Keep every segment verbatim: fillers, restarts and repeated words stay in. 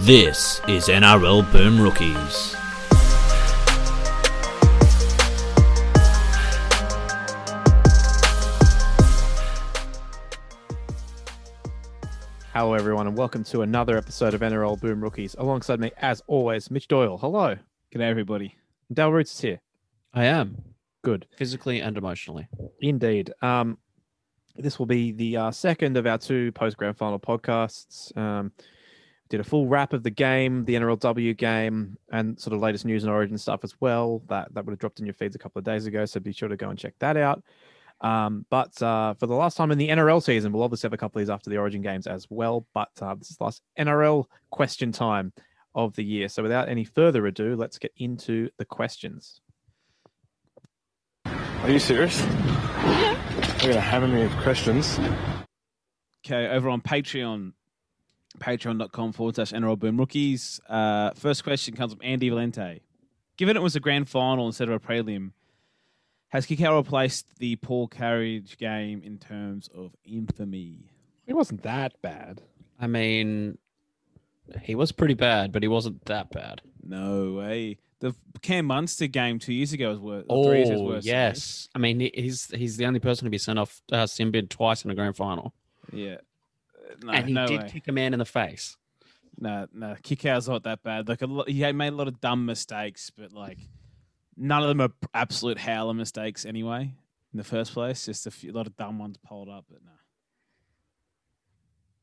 This is N R L Boom Rookies. Hello everyone and welcome to another episode of N R L Boom Rookies. Alongside me, as always, Mitch Doyle. Hello. G'day everybody. Dale Roots is here. I am. Good. Physically and emotionally. Indeed. Um, this will be the uh, second of our two post-grand final podcasts. Um Did a full wrap of the game, the N R L W game, and sort of latest news and origin stuff as well. That that would have dropped in your feeds a couple of days ago, so be sure to go and check that out. Um, but uh, for the last time in the N R L season, we'll obviously have a couple of these after the origin games as well. But uh, this is the last N R L question time of the year. So without any further ado, let's get into the questions. Are you serious? We're going to have a minute of questions. Okay, over on Patreon. Patreon.com forward slash NRL Boom Rookies. Uh, first question comes from Andy Valente. Given it was a grand final instead of a prelim, has Kikawa replaced the Paul Carriage game in terms of infamy? It wasn't that bad. I mean, he was pretty bad, but he wasn't that bad. No way. The Cam Munster game two years ago was worse. Oh, three years ago was worse. Yes. I mean, he's he's the only person to be sent off uh, Simbid twice in a grand final. Yeah. No, and he no did way. kick a man in the face. No, no, Kikawa's not that bad. Like a lot, he made a lot of dumb mistakes, but like none of them are absolute howler mistakes anyway. In the first place, just a, few, a lot of dumb ones pulled up, but no,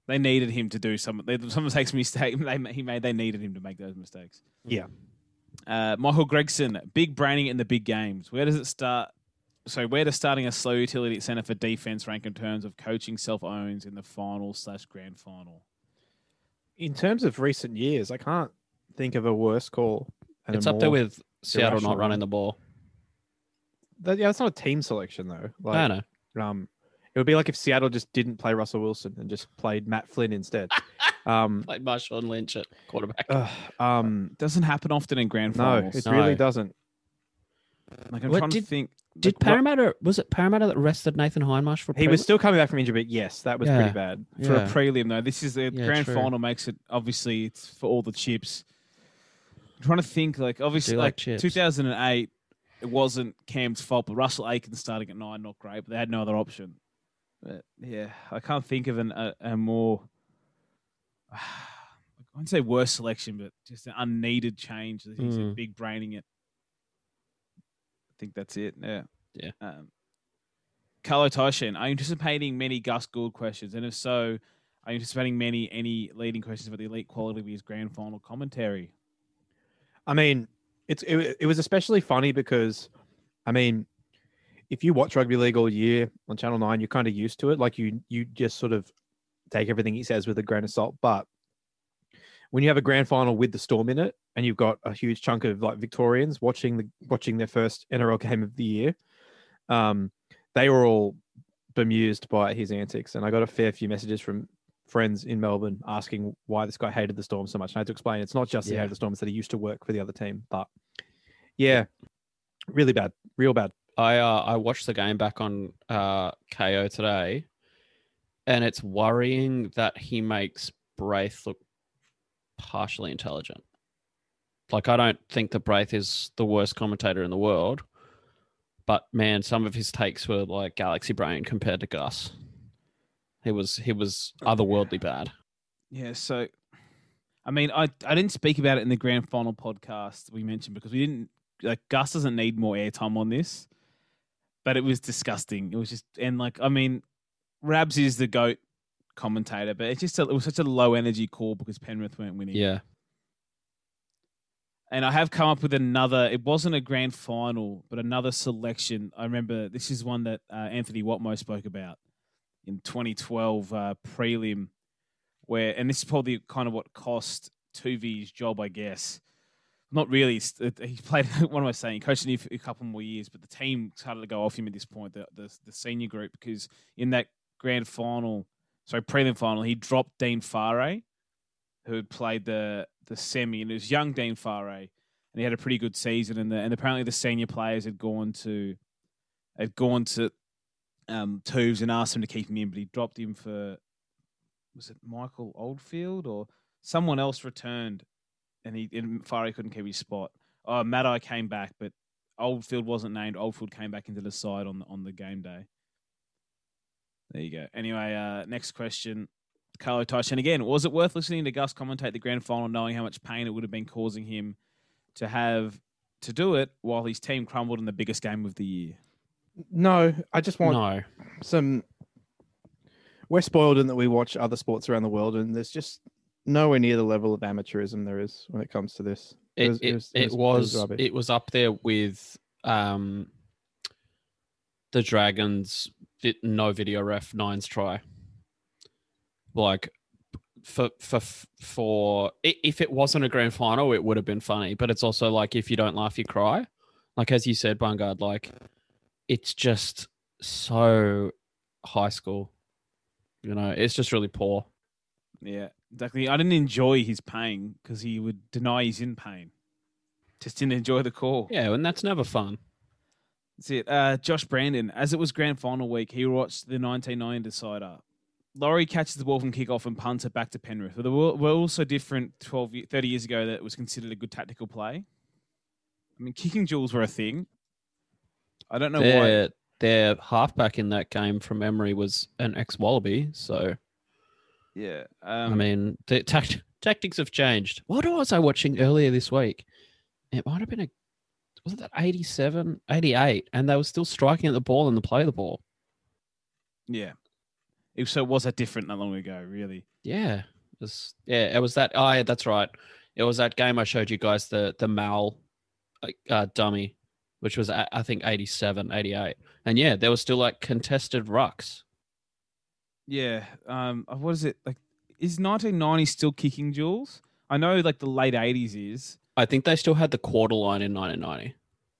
they needed him to do some. They, someone takes a mistake they he made. They needed him to make those mistakes. Yeah. Uh, Michael Gregson, big braining in the big games. Where does it start? So where does starting a slow utility at centre for defence rank in terms of coaching self-owns in the final slash grand final? In terms of recent years, I can't think of a worse call. It's up there with Seattle not running the ball. That, yeah, that's not a team selection, though. Like, I know. Um, it would be like if Seattle just didn't play Russell Wilson and just played Matt Flynn instead. um, played Marshawn Lynch at quarterback. Uh, um, doesn't happen often in grand finals. No, it no. really doesn't. Like I'm what, trying did, to think. Did like, Parramatta? What, was it Parramatta that rested Nathan Hindmarsh for? A he was still coming back from injury, but yes, that was yeah. pretty bad yeah. for a prelim. Though this is the yeah, grand true. final makes it obviously it's for all the chips. I'm trying to think, like obviously, like, like two thousand eight, it wasn't Cam's fault, but Russell Aiken starting at nine, not great, but they had no other option. But yeah, I can't think of an, a, a more. Uh, I wouldn't say worse selection, but just an unneeded change. He's mm. big braining it. I think that's it. Yeah. Yeah. Um, Carlo Toshin, are you anticipating many Gus Gould questions? And if so, are you anticipating many any leading questions about the elite quality of his grand final commentary? I mean, it's it, it was especially funny because, I mean, if you watch rugby league all year on Channel nine, you're kind of used to it. Like you you just sort of take everything he says with a grain of salt. But when you have a grand final with the Storm in it, and you've got a huge chunk of like Victorians watching the watching their first N R L game of the year, um, they were all bemused by his antics. And I got a fair few messages from friends in Melbourne asking why this guy hated the Storm so much. And I had to explain it's not just yeah. he hated the Storm, it's that he used to work for the other team. But yeah, really bad, real bad. I uh, I watched the game back on uh, K O today, and it's worrying that he makes Braith look partially intelligent. Like, I don't think that Braith is the worst commentator in the world, but man, some of his takes were like galaxy brain compared to Gus. He was he was otherworldly bad. Yeah, so I mean, I I didn't speak about it in the grand final podcast we mentioned because we didn't like Gus doesn't need more airtime on this, but it was disgusting. It was just and like I mean, Rabs is the GOAT commentator, but it's just a, it was such a low energy call because Penrith weren't winning. Yeah. And I have come up with another, it wasn't a grand final, but another selection. I remember this is one that uh, Anthony Watmo spoke about in twenty twelve uh, prelim, where, and this is probably kind of what cost Tuvi's job, I guess. Not really. He played, what am I saying? He coached him for a couple more years, but the team started to go off him at this point, the, the, the senior group, because in that grand final, sorry, prelim final, he dropped Dean Faray, who had played the the semi, and it was young Dean Faray, and he had a pretty good season. And the, and apparently the senior players had gone to had gone to um, Tuves and asked him to keep him in, but he dropped him for was it Michael Oldfield or someone else returned and he and Faray couldn't keep his spot. Oh, Maddai came back, but Oldfield wasn't named. Oldfield came back into the side on the, on the game day. There you go. Anyway, uh, next question. Carlo Tyson again. Was it worth listening to Gus commentate the grand final, knowing how much pain it would have been causing him to have to do it while his team crumbled in the biggest game of the year? No, I just want no. some... We're spoiled in that we watch other sports around the world, and there's just nowhere near the level of amateurism there is when it comes to this. It, it, was, it, was, it, was, it was it was up there with um, the Dragons' no video ref nines try. Like for for for if it wasn't a grand final, it would have been funny. But it's also like if you don't laugh, you cry. Like as you said, Bungard. Like it's just so high school. You know, it's just really poor. Yeah, exactly. I didn't enjoy his pain because he would deny he's in pain. Just didn't enjoy the call. Yeah, and that's never fun. That's it. Uh, Josh Brandon, as it was grand final week, he watched the nineteen ninety decider. Laurie catches the ball from kickoff and punts it back to Penrith. But there were also different twelve, thirty years ago that was considered a good tactical play. I mean, kicking duels were a thing. I don't know They're... why... Their halfback in that game from memory was an ex-Wallaby, so yeah. Um, I mean, the tact- tactics have changed. What was I watching earlier this week? It might have been a was it that eighty-seven, eighty-eight, and they were still striking at the ball in the play of the ball. Yeah, it, so it was that different not long ago, really. Yeah, it was, yeah, it was that. Oh, yeah, that's right. It was that game I showed you guys the the Mal uh, dummy, which was, I think, eighty-seven, eighty-eight. And, yeah, there was still, like, contested rucks. Yeah. Um, what is it? Like, is nineteen ninety still kicking duels? I know, like, the late eighties is. I think they still had the quarter line in nineteen ninety.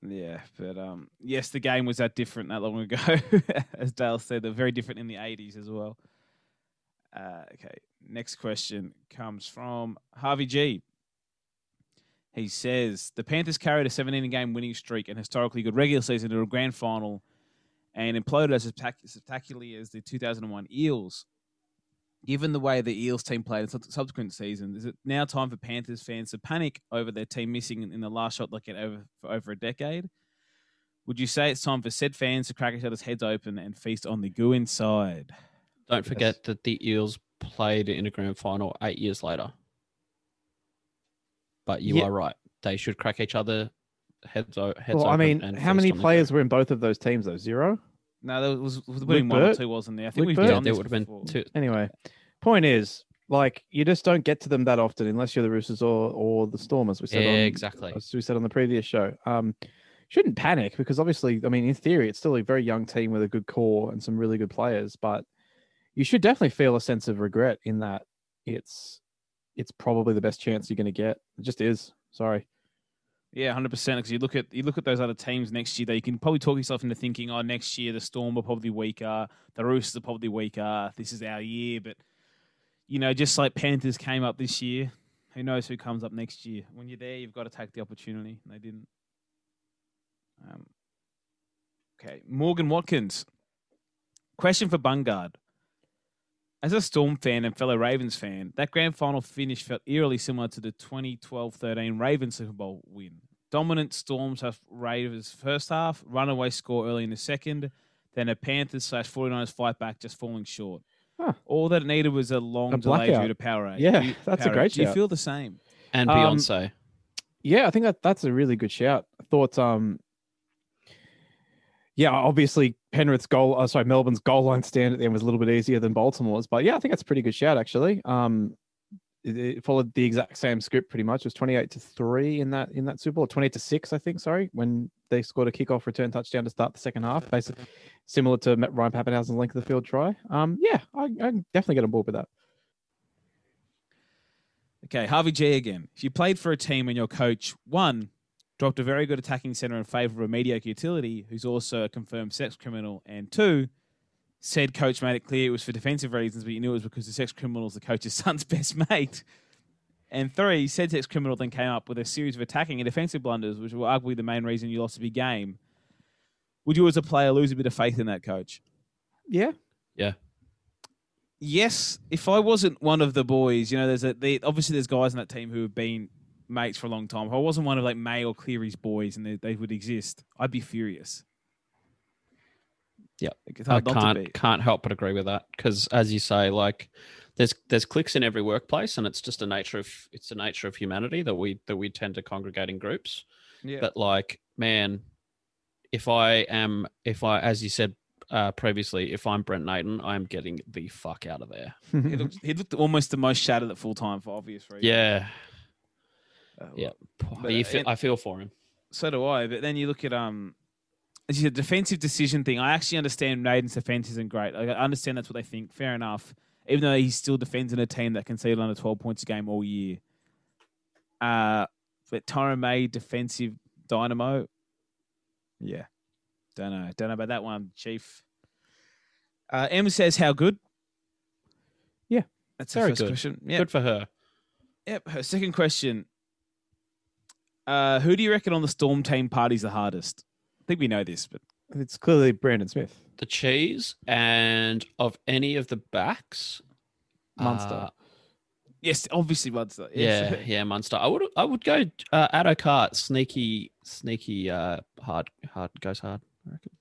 Yeah. But, um, yes, the game was that different that long ago. As Dale said, they're very different in the eighties as well. Uh, okay. Next question comes from Harvey G. He says, the Panthers carried a seventeen-game winning streak and historically good regular season to a grand final and imploded as spectacularly as the two thousand one Eels. Given the way the Eels team played in subsequent seasons, is it now time for Panthers fans to panic over their team missing in the last shot like it over for over a decade? Would you say it's time for said fans to crack each other's heads open and feast on the goo inside? Don't forget That's... that the Eels played in a grand final eight years later. But you yeah. are right. They should crack each other heads o- heads Well, I mean, and how many players were in both of those teams, though? Zero? No, there was, was winning one or two, wasn't there? I think Luke we've Burt? done yeah, this would have been two. Anyway, point is, like, you just don't get to them that often unless you're the Roosters or, or the Storm, as we said. Yeah, on, exactly. As we said on the previous show. Um, shouldn't panic because, obviously, I mean, in theory, it's still a very young team with a good core and some really good players. But you should definitely feel a sense of regret in that it's... it's probably the best chance you're going to get. It just is. Sorry. Yeah, one hundred percent. Because you look at you look at those other teams next year, that you can probably talk yourself into thinking, oh, next year the Storm are probably weaker, the Roosters are probably weaker, this is our year. But, you know, just like Panthers came up this year, who knows who comes up next year? When you're there, you've got to take the opportunity. And they didn't. Um, okay, Morgan Watkins. Question for Bungard. As a Storm fan and fellow Ravens fan, that grand final finish felt eerily similar to the twenty twelve thirteen Ravens Super Bowl win. Dominant Storms have Ravens first half, runaway score early in the second, then a Panthers slash 49ers fight back just falling short. Huh. All that it needed was a long a delay blackout. due to Powerade. Yeah, you, that's Powerade. a great shout. Do you feel the same? And um, Beyonce. Yeah, I think that that's a really good shout. I thought... Um, Yeah, obviously Penrith's goal, uh, sorry, Melbourne's goal line stand at the end was a little bit easier than Baltimore's, but yeah, I think that's a pretty good shout actually. Um, it, it followed the exact same script pretty much. It was twenty-eight to three in that in that Super Bowl, twenty-eight to six, I think. Sorry, when they scored a kickoff return touchdown to start the second half, basically similar to Ryan Pappenhausen's length of the field try. Um, yeah, I, I definitely get on board with that. Okay, Harvey G again. If you played for a team and your coach won. Dropped a very good attacking centre in favour of a mediocre utility who's also a confirmed sex criminal. And two, said coach made it clear it was for defensive reasons, but you knew it was because the sex criminal is the coach's son's best mate. And three, said sex criminal then came up with a series of attacking and defensive blunders, which were arguably the main reason you lost the game. Would you as a player lose a bit of faith in that coach? Yeah. Yeah. yes, if I wasn't one of the boys, you know, there's a they, obviously there's guys on that team who have been mates for a long time. If I wasn't one of like May or Cleary's boys and they, they would exist, I'd be furious. Yeah, I can't can't help but agree with that because, as you say, like there's there's cliques in every workplace, and it's just a nature of it's a nature of humanity that we that we tend to congregate in groups. Yeah. But like, man, if I am if I as you said uh, previously, if I'm Brent Naden, I'm getting the fuck out of there. he, looked, he looked almost the most shattered at full time for obvious reasons. Yeah, uh, well, yeah. But, you feel, and, I feel for him. So do I. But then you look at um. It's a defensive decision thing. I actually understand Naden's defense isn't great. I understand that's what they think. Fair enough. Even though he still defends in a team that conceded under twelve points a game all year. Uh, but Tyrone May, defensive dynamo. Yeah. Don't know. Don't know about that one, Chief. Uh, Emma says, how good? Yeah. That's her first good. question. Yep. Good for her. Yep. Her second question. Uh, who do you reckon on the Storm team parties the hardest? I think we know this, but it's clearly Brandon Smith. The cheese and of any of the backs, Munster. Uh, yes, obviously Munster. Yes. Yeah, yeah, Munster. I would, I would go uh, Addo Cart, sneaky, sneaky, uh, hard, hard goes hard. I reckon.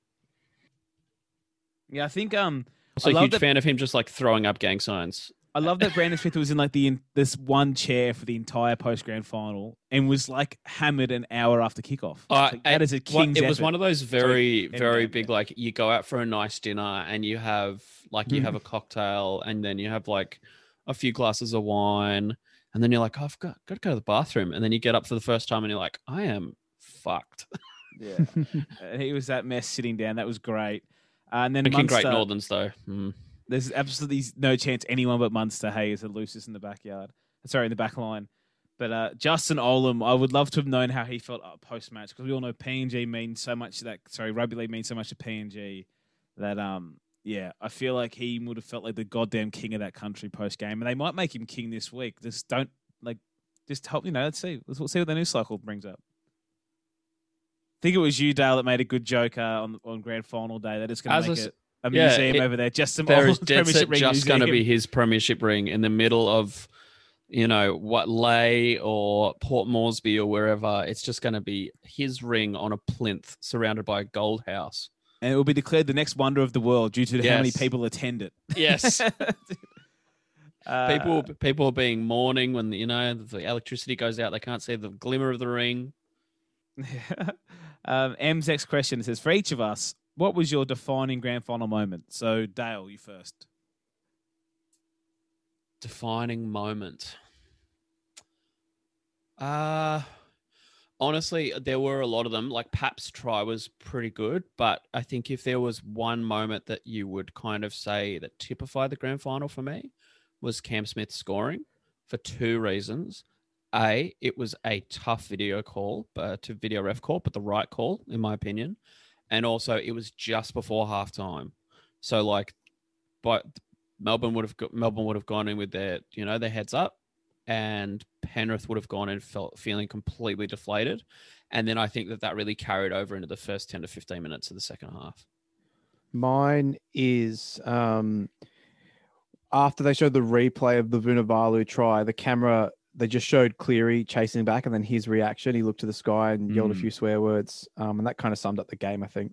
Yeah, I think. Um, I'm a huge that, fan of him, just like throwing up gang signs. I love that Brandon Smith was in like the in, this one chair for the entire post grand final and was like hammered an hour after kickoff. Uh, like, that is a king's It was effort. One of those very, so, very big. Yeah. Like you go out for a nice dinner and you have like mm. you have a cocktail and then you have like a few glasses of wine and then you're like, oh, I've got got to go to the bathroom, and then you get up for the first time and you're like, I am fucked. Yeah, and he was that mess sitting down. That was great. Uh, and then Munster, Great Northerns though. Mm. There's absolutely no chance anyone but Munster, hey, is the loosest in the backyard. Sorry, in the back line. But uh, Justin Olam, I would love to have known how he felt post-match because we all know P N G means so much to that. Sorry, rugby league means so much to P N G that, um, yeah, I feel like he would have felt like the goddamn king of that country post-game. And they might make him king this week. Just don't, like, just help, you know, let's see. Let's, let's see what the news cycle brings up. I think it was you, Dale, that made a good joke uh, on, on grand final day. That it's going to make a- it... A yeah, museum it, over there. Just some there is premiership ring just going to be his premiership ring in the middle of, you know, what Ley or Port Moresby or wherever. It's just going to be his ring on a plinth surrounded by a gold house. And it will be declared the next wonder of the world due to yes. how many people attend it. Yes. uh, people people are being mourning when, you know, the electricity goes out. They can't see the glimmer of the ring. um, M's next question says, for each of us, what was your defining grand final moment? So, Dale, you first. Defining moment. Uh, honestly, there were a lot of them. Like, Pap's try was pretty good, but I think if there was one moment that you would kind of say that typified the grand final for me was Cam Smith scoring for two reasons. A, it was a tough video call, uh, to video ref call, but the right call, in my opinion. And also, it was just before halftime, so like, but Melbourne would have got, Melbourne would have gone in with their, you know, their heads up, and Penrith would have gone and felt feeling completely deflated, and then I think that that really carried over into the first ten to fifteen minutes of the second half. Mine is um, after they showed the replay of the Vunivalu try, the camera they just showed Cleary chasing back and then his reaction. He looked to the sky and yelled mm. a few swear words. Um, and that kind of summed up the game, I think,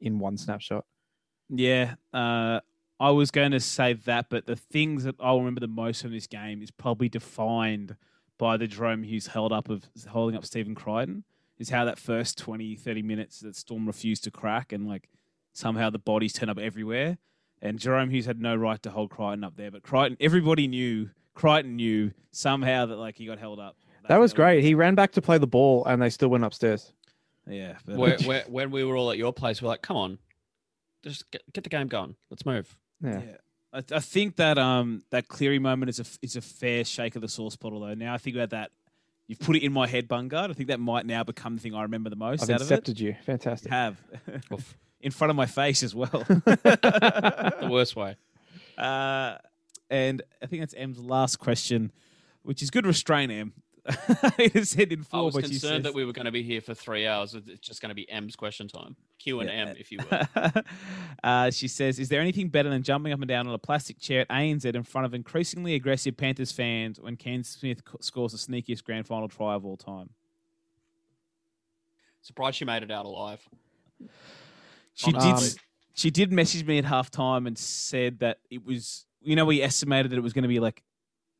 in one snapshot. Yeah. Uh, I was going to say that, but the things that I'll remember the most from this game is probably defined by the Jerome Hughes held up of holding up Stephen Crichton, is how that first twenty, thirty minutes that Storm refused to crack and like somehow the bodies turn up everywhere. And Jerome Hughes had no right to hold Crichton up there, but Crichton, everybody knew Crichton knew somehow that like he got held up. That, that was great. He ran back to play the ball and they still went upstairs. Yeah. But... We're, we're, when we were all at your place, we're like, come on, just get, get the game going. Let's move. Yeah. yeah. I, I think that um that Cleary moment is a, is a fair shake of the sauce bottle though. Now I think about that. You've put it in my head, Bungard. I think that might now become the thing I remember the most. I've out accepted of it. you. Fantastic. You have. In front of my face as well. The worst way. Uh, And I think that's M's last question, which is good restraint, Em. It said in four, I was but concerned you said... that we were going to be here for three hours. It's just going to be M's question time. Q and yeah. M, if you will. uh, she says, is there anything better than jumping up and down on a plastic chair at A N Z in front of increasingly aggressive Panthers fans when Cam Smith scores the sneakiest grand final try of all time? Surprised she made it out alive. She um, did. She did message me at halftime and said that it was, you know, we estimated that it was going to be like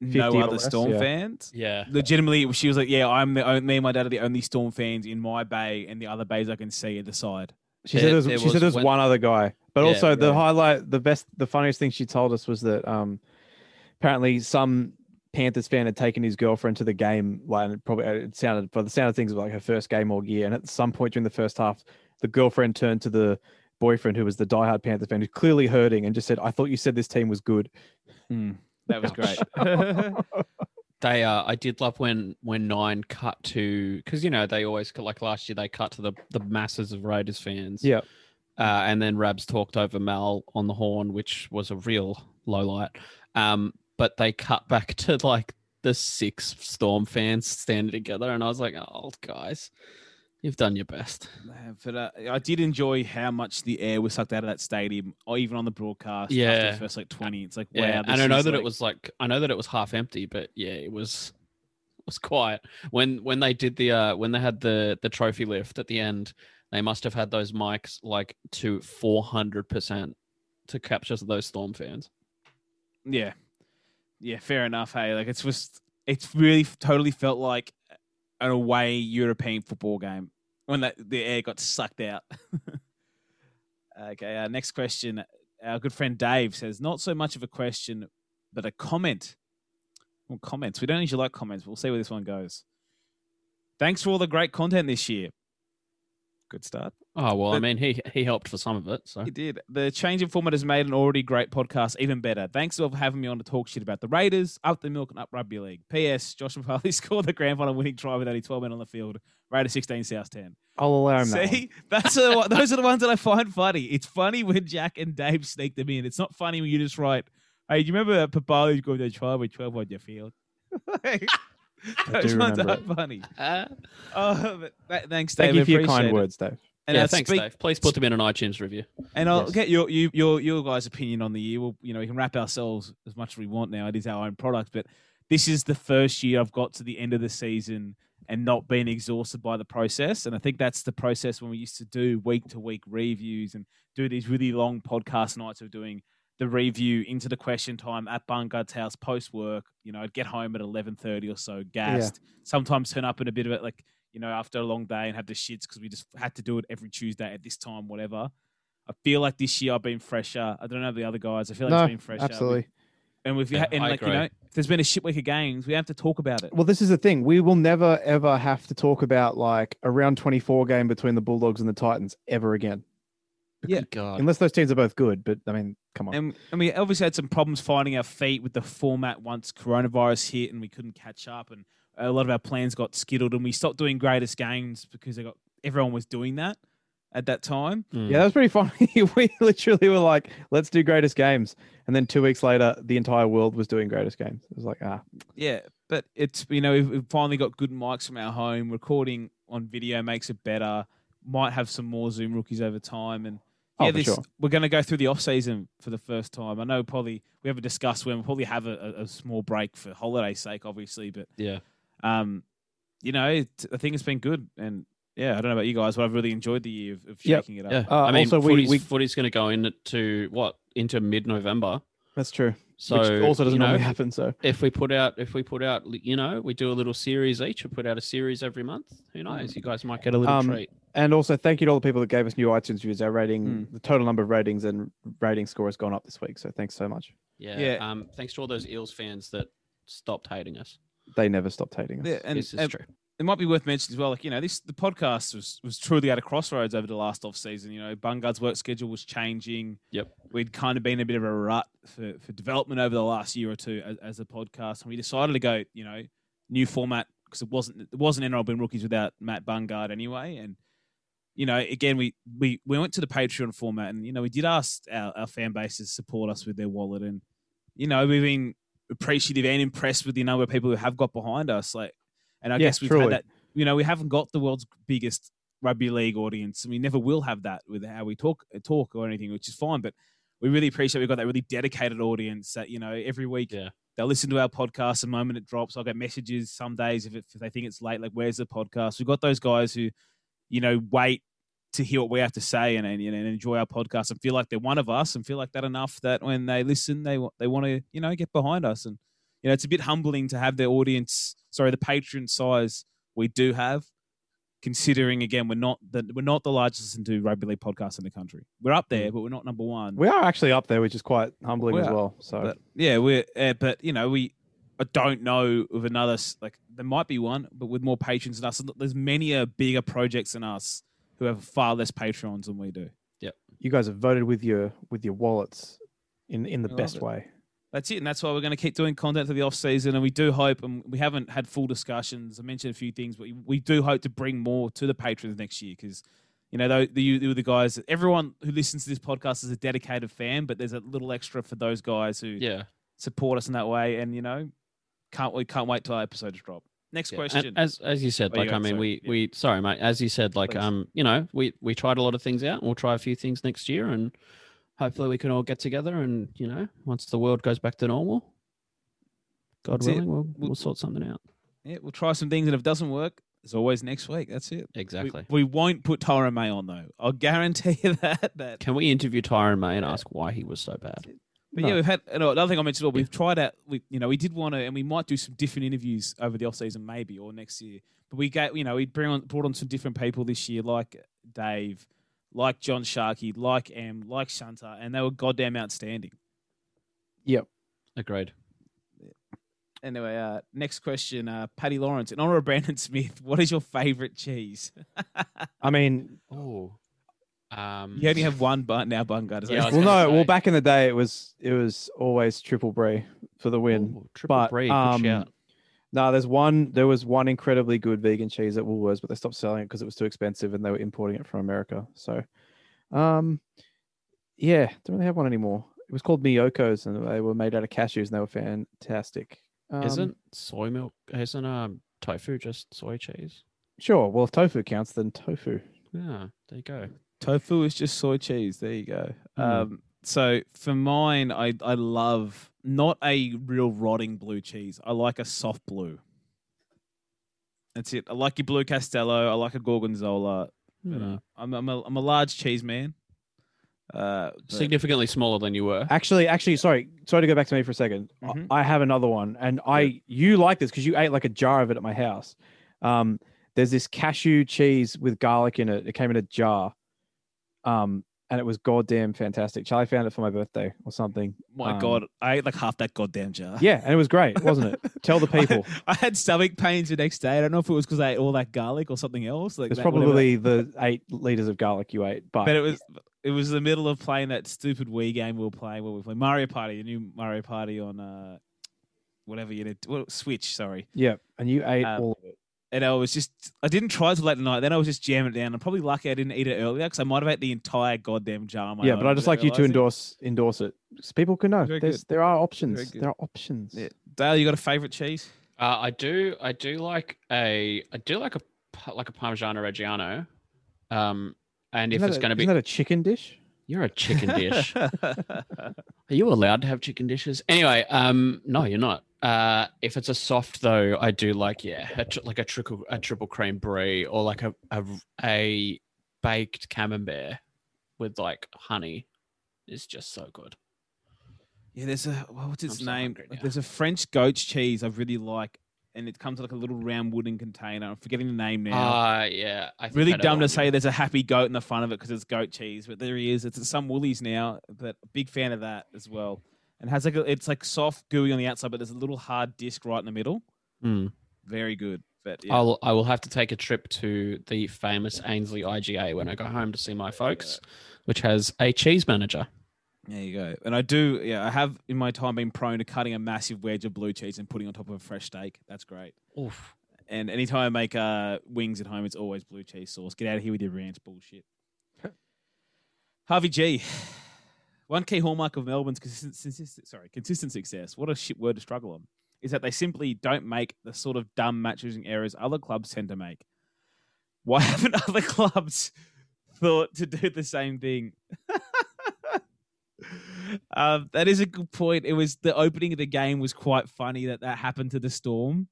no other less, Storm yeah. fans. Yeah. Legitimately, she was like, yeah, I'm the only, me and my dad are the only Storm fans in my bay, and the other bays I can see at the side. She there, said there's she was said there's one, one other guy, but yeah, also the yeah. highlight, the best, the funniest thing she told us was that um, apparently some Panthers fan had taken his girlfriend to the game. Like, and it probably it sounded, by the sound of things, it was like her first game all year. And at some point during the first half, the girlfriend turned to the boyfriend, who was the diehard Panthers fan, who's clearly hurting, and just said, "I thought you said this team was good." Mm, that was great. They, uh, I did love when when Nine cut to, because you know they always like last year they cut to the the masses of Raiders fans. Yeah, uh, and then Rabs talked over Mal on the horn, which was a real low light. Um, but they cut back to like the six Storm fans standing together, and I was like, "Oh, guys." You've done your best. But uh, I did enjoy how much the air was sucked out of that stadium, or even on the broadcast. Yeah. After the first like twenty, it's like, wow. Yeah. And I know that like... it was like, I know that it was half empty, but yeah, it was, it was quiet. When, when they did the, uh, when they had the, the trophy lift at the end, they must've had those mics like to four hundred percent to capture those Storm fans. Yeah. Yeah. Fair enough. Hey, like it's just, it's really totally felt like an away European football game. When the, the air got sucked out. Okay, our next question. Our good friend Dave says, not so much of a question, but a comment. Well, comments. We don't usually like comments. But we'll see where this one goes. Thanks for all the great content this year. Good start. Oh, well, but, I mean, he he helped for some of it. So he did. The change in format has made an already great podcast even better. Thanks for having me on to talk shit about the Raiders, up the milk, and up rugby league. P S. Josh McFarley scored the grand final winning try with only twelve men on the field. Raiders sixteen, South ten. I'll allow him that. See, that's a, those are the ones that I find funny. It's funny when Jack and Dave sneak them in. It's not funny when you just write, hey, do you remember Papali scored the try with twelve on your field? I Those ones are it. funny. Uh, oh, but that, thanks, Dave. Thank you for your kind it. words, Dave. And yeah, thanks, speak... Dave. Please put them in an iTunes review. And I'll yes. get your, your your guys' opinion on the year. We'll, you know, we can wrap ourselves as much as we want now. It is our own product, but this is the first year I've got to the end of the season and not been exhausted by the process. And I think that's the process when we used to do week-to-week reviews and do these really long podcast nights of doing the review into the question time at Bungard's house post work. You know, I'd get home at eleven thirty or so, gassed. Yeah. Sometimes turn up in a bit of it, like, you know, after a long day and have the shits because we just had to do it every Tuesday at this time, whatever. I feel like this year I've been fresher. I don't know the other guys. I feel like no, it's been fresher. Absolutely. We, and we've, yeah, and like, agree. You know, if there's been a shit week of games, we have to talk about it. Well, this is the thing. We will never, ever have to talk about like a round twenty-four game between the Bulldogs and the Titans ever again. Yeah, God. Unless those teams are both good, but I mean, come on. And, and we obviously had some problems finding our feet with the format once coronavirus hit and we couldn't catch up, and a lot of our plans got skittled, and we stopped doing greatest games because they got everyone was doing that at that time. Mm. Yeah, that was pretty funny. We literally were like, let's do greatest games, and then two weeks later, the entire world was doing greatest games. It was like, ah, yeah, but it's you know we've finally got good mics from our home. Recording on video makes it better. Might have some more Zoom rookies over time, and. Yeah, oh, this, sure. We're going to go through the off season for the first time. I know probably we haven't discussed when we'll probably have a, a small break for holiday's sake, obviously. But yeah, um, you know, it, I think it's been good, and yeah, I don't know about you guys, but I've really enjoyed the year of, of shaking yep. it up. Yeah. Uh, I mean, also footy's, we, we, footy's going to go into what into mid-November. That's true. So which also doesn't you know, normally happen. So if we put out, if we put out, you know, we do a little series each. We put out a series every month. Who knows? You guys might get a little um, treat. And also, thank you to all the people that gave us new iTunes reviews. Our rating, mm. the total number of ratings and rating score has gone up this week. So thanks so much. Yeah. yeah. Um. Thanks to all those Eels fans that stopped hating us. They never stopped hating us. Yeah, and, this is and true. It might be worth mentioning as well. Like you know, this the podcast was was truly at a crossroads over the last off season. You know, Bungard's work schedule was changing. Yep. We'd kind of been in a bit of a rut for, for development over the last year or two as, as a podcast, and we decided to go. You know, new format because it wasn't it wasn't N R L Boom Rookies without Matt Bungard anyway, and. You know, again, we, we, we went to the Patreon format and, you know, we did ask our, our fan base to support us with their wallet. And, you know, we've been appreciative and impressed with the number of people who have got behind us. Like, And I yeah, guess we've truly. had that, you know, we haven't got the world's biggest rugby league audience, and we never will have that with how we talk talk or anything, which is fine. But we really appreciate we've got that really dedicated audience that, you know, every week yeah. they'll listen to our podcast the moment it drops. I'll get messages some days if, it, if they think it's late, like, where's the podcast? We've got those guys who, you know, wait to hear what we have to say and, and, and enjoy our podcast and feel like they're one of us and feel like that enough that when they listen, they, they want to, you know, get behind us. And, you know, it's a bit humbling to have the audience, sorry, the patron size we do have. Considering again, we're not the we're not the largest listened to rugby league podcast in the country. We're up there, but we're not number one. We are actually up there, which is quite humbling we as are, well. So but yeah, we're uh, but you know we I don't know of another like there might be one, but with more patrons than us. There's many a bigger projects than us who have far less patrons than we do. Yep, you guys have voted with your with your wallets in in the I best way. That's it, and that's why we're going to keep doing content for the off season. And we do hope, and we haven't had full discussions. I mentioned a few things, but we do hope to bring more to the patrons next year because, you know, the, the the guys, everyone who listens to this podcast is a dedicated fan, but there's a little extra for those guys who yeah. support us in that way. And you know, can't we can't wait till our episodes drop. Next yeah. question, and as as you said, oh, like you I mean, sorry. we yeah. we sorry, mate, as you said, like Please. um, you know, we we tried a lot of things out, and we'll try a few things next year, and. Hopefully we can all get together and, you know, once the world goes back to normal, God That's willing, we'll, we'll, we'll sort something out. Yeah, we'll try some things, and if it doesn't work, it's always next week. That's it. Exactly. We, we won't put Tyrone May on, though. I'll guarantee you that. that. Can we interview Tyrone May and yeah. ask why he was so bad? But no. yeah, we've had – another thing I mentioned, we've yeah. tried out – you know, we did want to – and we might do some different interviews over the off-season maybe or next year. But we got, you know, we bring on, brought on some different people this year like Dave – like John Sharkey, like Em, like Shunter, and they were goddamn outstanding. Yep. Agreed. Anyway, uh, next question, uh, Paddy Lawrence. In honor of Brandon Smith, what is your favourite cheese? I mean... oh, um, you only have one bun now, Bungard. Yeah, well, no, say. well, back in the day, it was it was always triple brie for the win. Ooh, triple but, brie, um, good shout. No, there's one. There was one incredibly good vegan cheese at Woolworths, but they stopped selling it because it was too expensive, and they were importing it from America. So, um, yeah, don't really have one anymore. It was called Miyoko's, and they were made out of cashews, and they were fantastic. Um, isn't soy milk? Isn't um tofu just soy cheese? Sure. Well, if tofu counts, then tofu. Yeah, there you go. Tofu is just soy cheese. There you go. Mm. Um, so for mine, I I love. Not a real rotting blue cheese. I like a soft blue. That's it. I like your blue Castello. I like a Gorgonzola. Mm. But, uh, I'm, I'm, a, I'm a large cheese man. Uh, Significantly smaller than you were. Actually, actually, sorry. Sorry to go back to me for a second. Mm-hmm. I, I have another one. And I yeah. you like this because you ate like a jar of it at my house. Um, there's this cashew cheese with garlic in it. It came in a jar. Um. And it was goddamn fantastic. Charlie found it for my birthday or something. My um, God, I ate like half that goddamn jar. Yeah, and it was great, wasn't it? Tell the people. I, I had stomach pains the next day. I don't know if it was because I ate all that garlic or something else. Like it's probably whatever. the eight liters of garlic you ate. But, but it was it was the middle of playing that stupid Wii game we were playing where we played Mario Party, the new Mario Party on uh, whatever you did. Well, Switch, sorry. Yeah, and you ate um, all of it. And I was just, I didn't try it till late at night. Then I was just jamming it down. I'm probably lucky I didn't eat it earlier because I might have ate the entire goddamn jar. Yeah, but I just like you to endorse it. endorse it. So people can know. There are options. There are options. Yeah. Dale, you got a favorite cheese? Uh, I do. I do like a, I do like a, like a Parmigiano Reggiano. Um, and if it's going to be. Isn't that a chicken dish? You're a chicken dish. Are you allowed to have chicken dishes? Anyway, um, no, you're not. Uh, if it's a soft though, I do like yeah, a tr- like a triple a triple cream brie or like a, a a baked camembert with like honey. It's just so good. Yeah, there's a well, what's its I'm name? So hungry, yeah. There's a French goat's cheese I really like, and it comes in like a little round wooden container. I'm forgetting the name now. Ah, uh, yeah, I think really I dumb to say it. There's a happy goat in the front of it because it's goat cheese, but there he is. It's at some Woolies now, but big fan of that as well. And has like a, it's like soft, gooey on the outside, but there's a little hard disc right in the middle. Mm. Very good. But yeah. I'll I will have to take a trip to the famous Ainsley I G A when I go home to see my folks, which has a cheese manager. There you go. And I do, yeah, I have in my time been prone to cutting a massive wedge of blue cheese and putting it on top of a fresh steak. That's great. Oof. And anytime I make uh, wings at home, it's always blue cheese sauce. Get out of here with your ranch bullshit. Harvey G. One key hallmark of Melbourne's consistent, sorry, consistent success. What a shit word to struggle on. is that they simply don't make the sort of dumb match-losing errors other clubs tend to make. Why haven't other clubs thought to do the same thing? um, that is a good point. It was the opening of the game was quite funny that that happened to the Storm.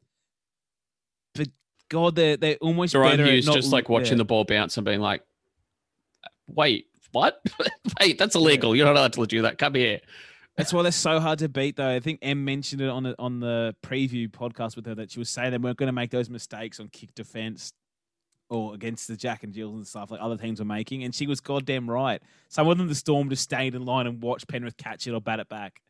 But God, they're, they're almost Jerome better Hughes at not just like watching there. the ball bounce and being like, wait, what? Wait, that's illegal. You're not allowed to do that. Come here. That's why they're so hard to beat, though. I think Em mentioned it on the, on the preview podcast with her that she was saying they weren't going to make those mistakes on kick defense or against the Jack and Jills and stuff like other teams were making. And she was goddamn right. Some of them, the Storm just stayed in line and watched Penrith catch it or bat it back.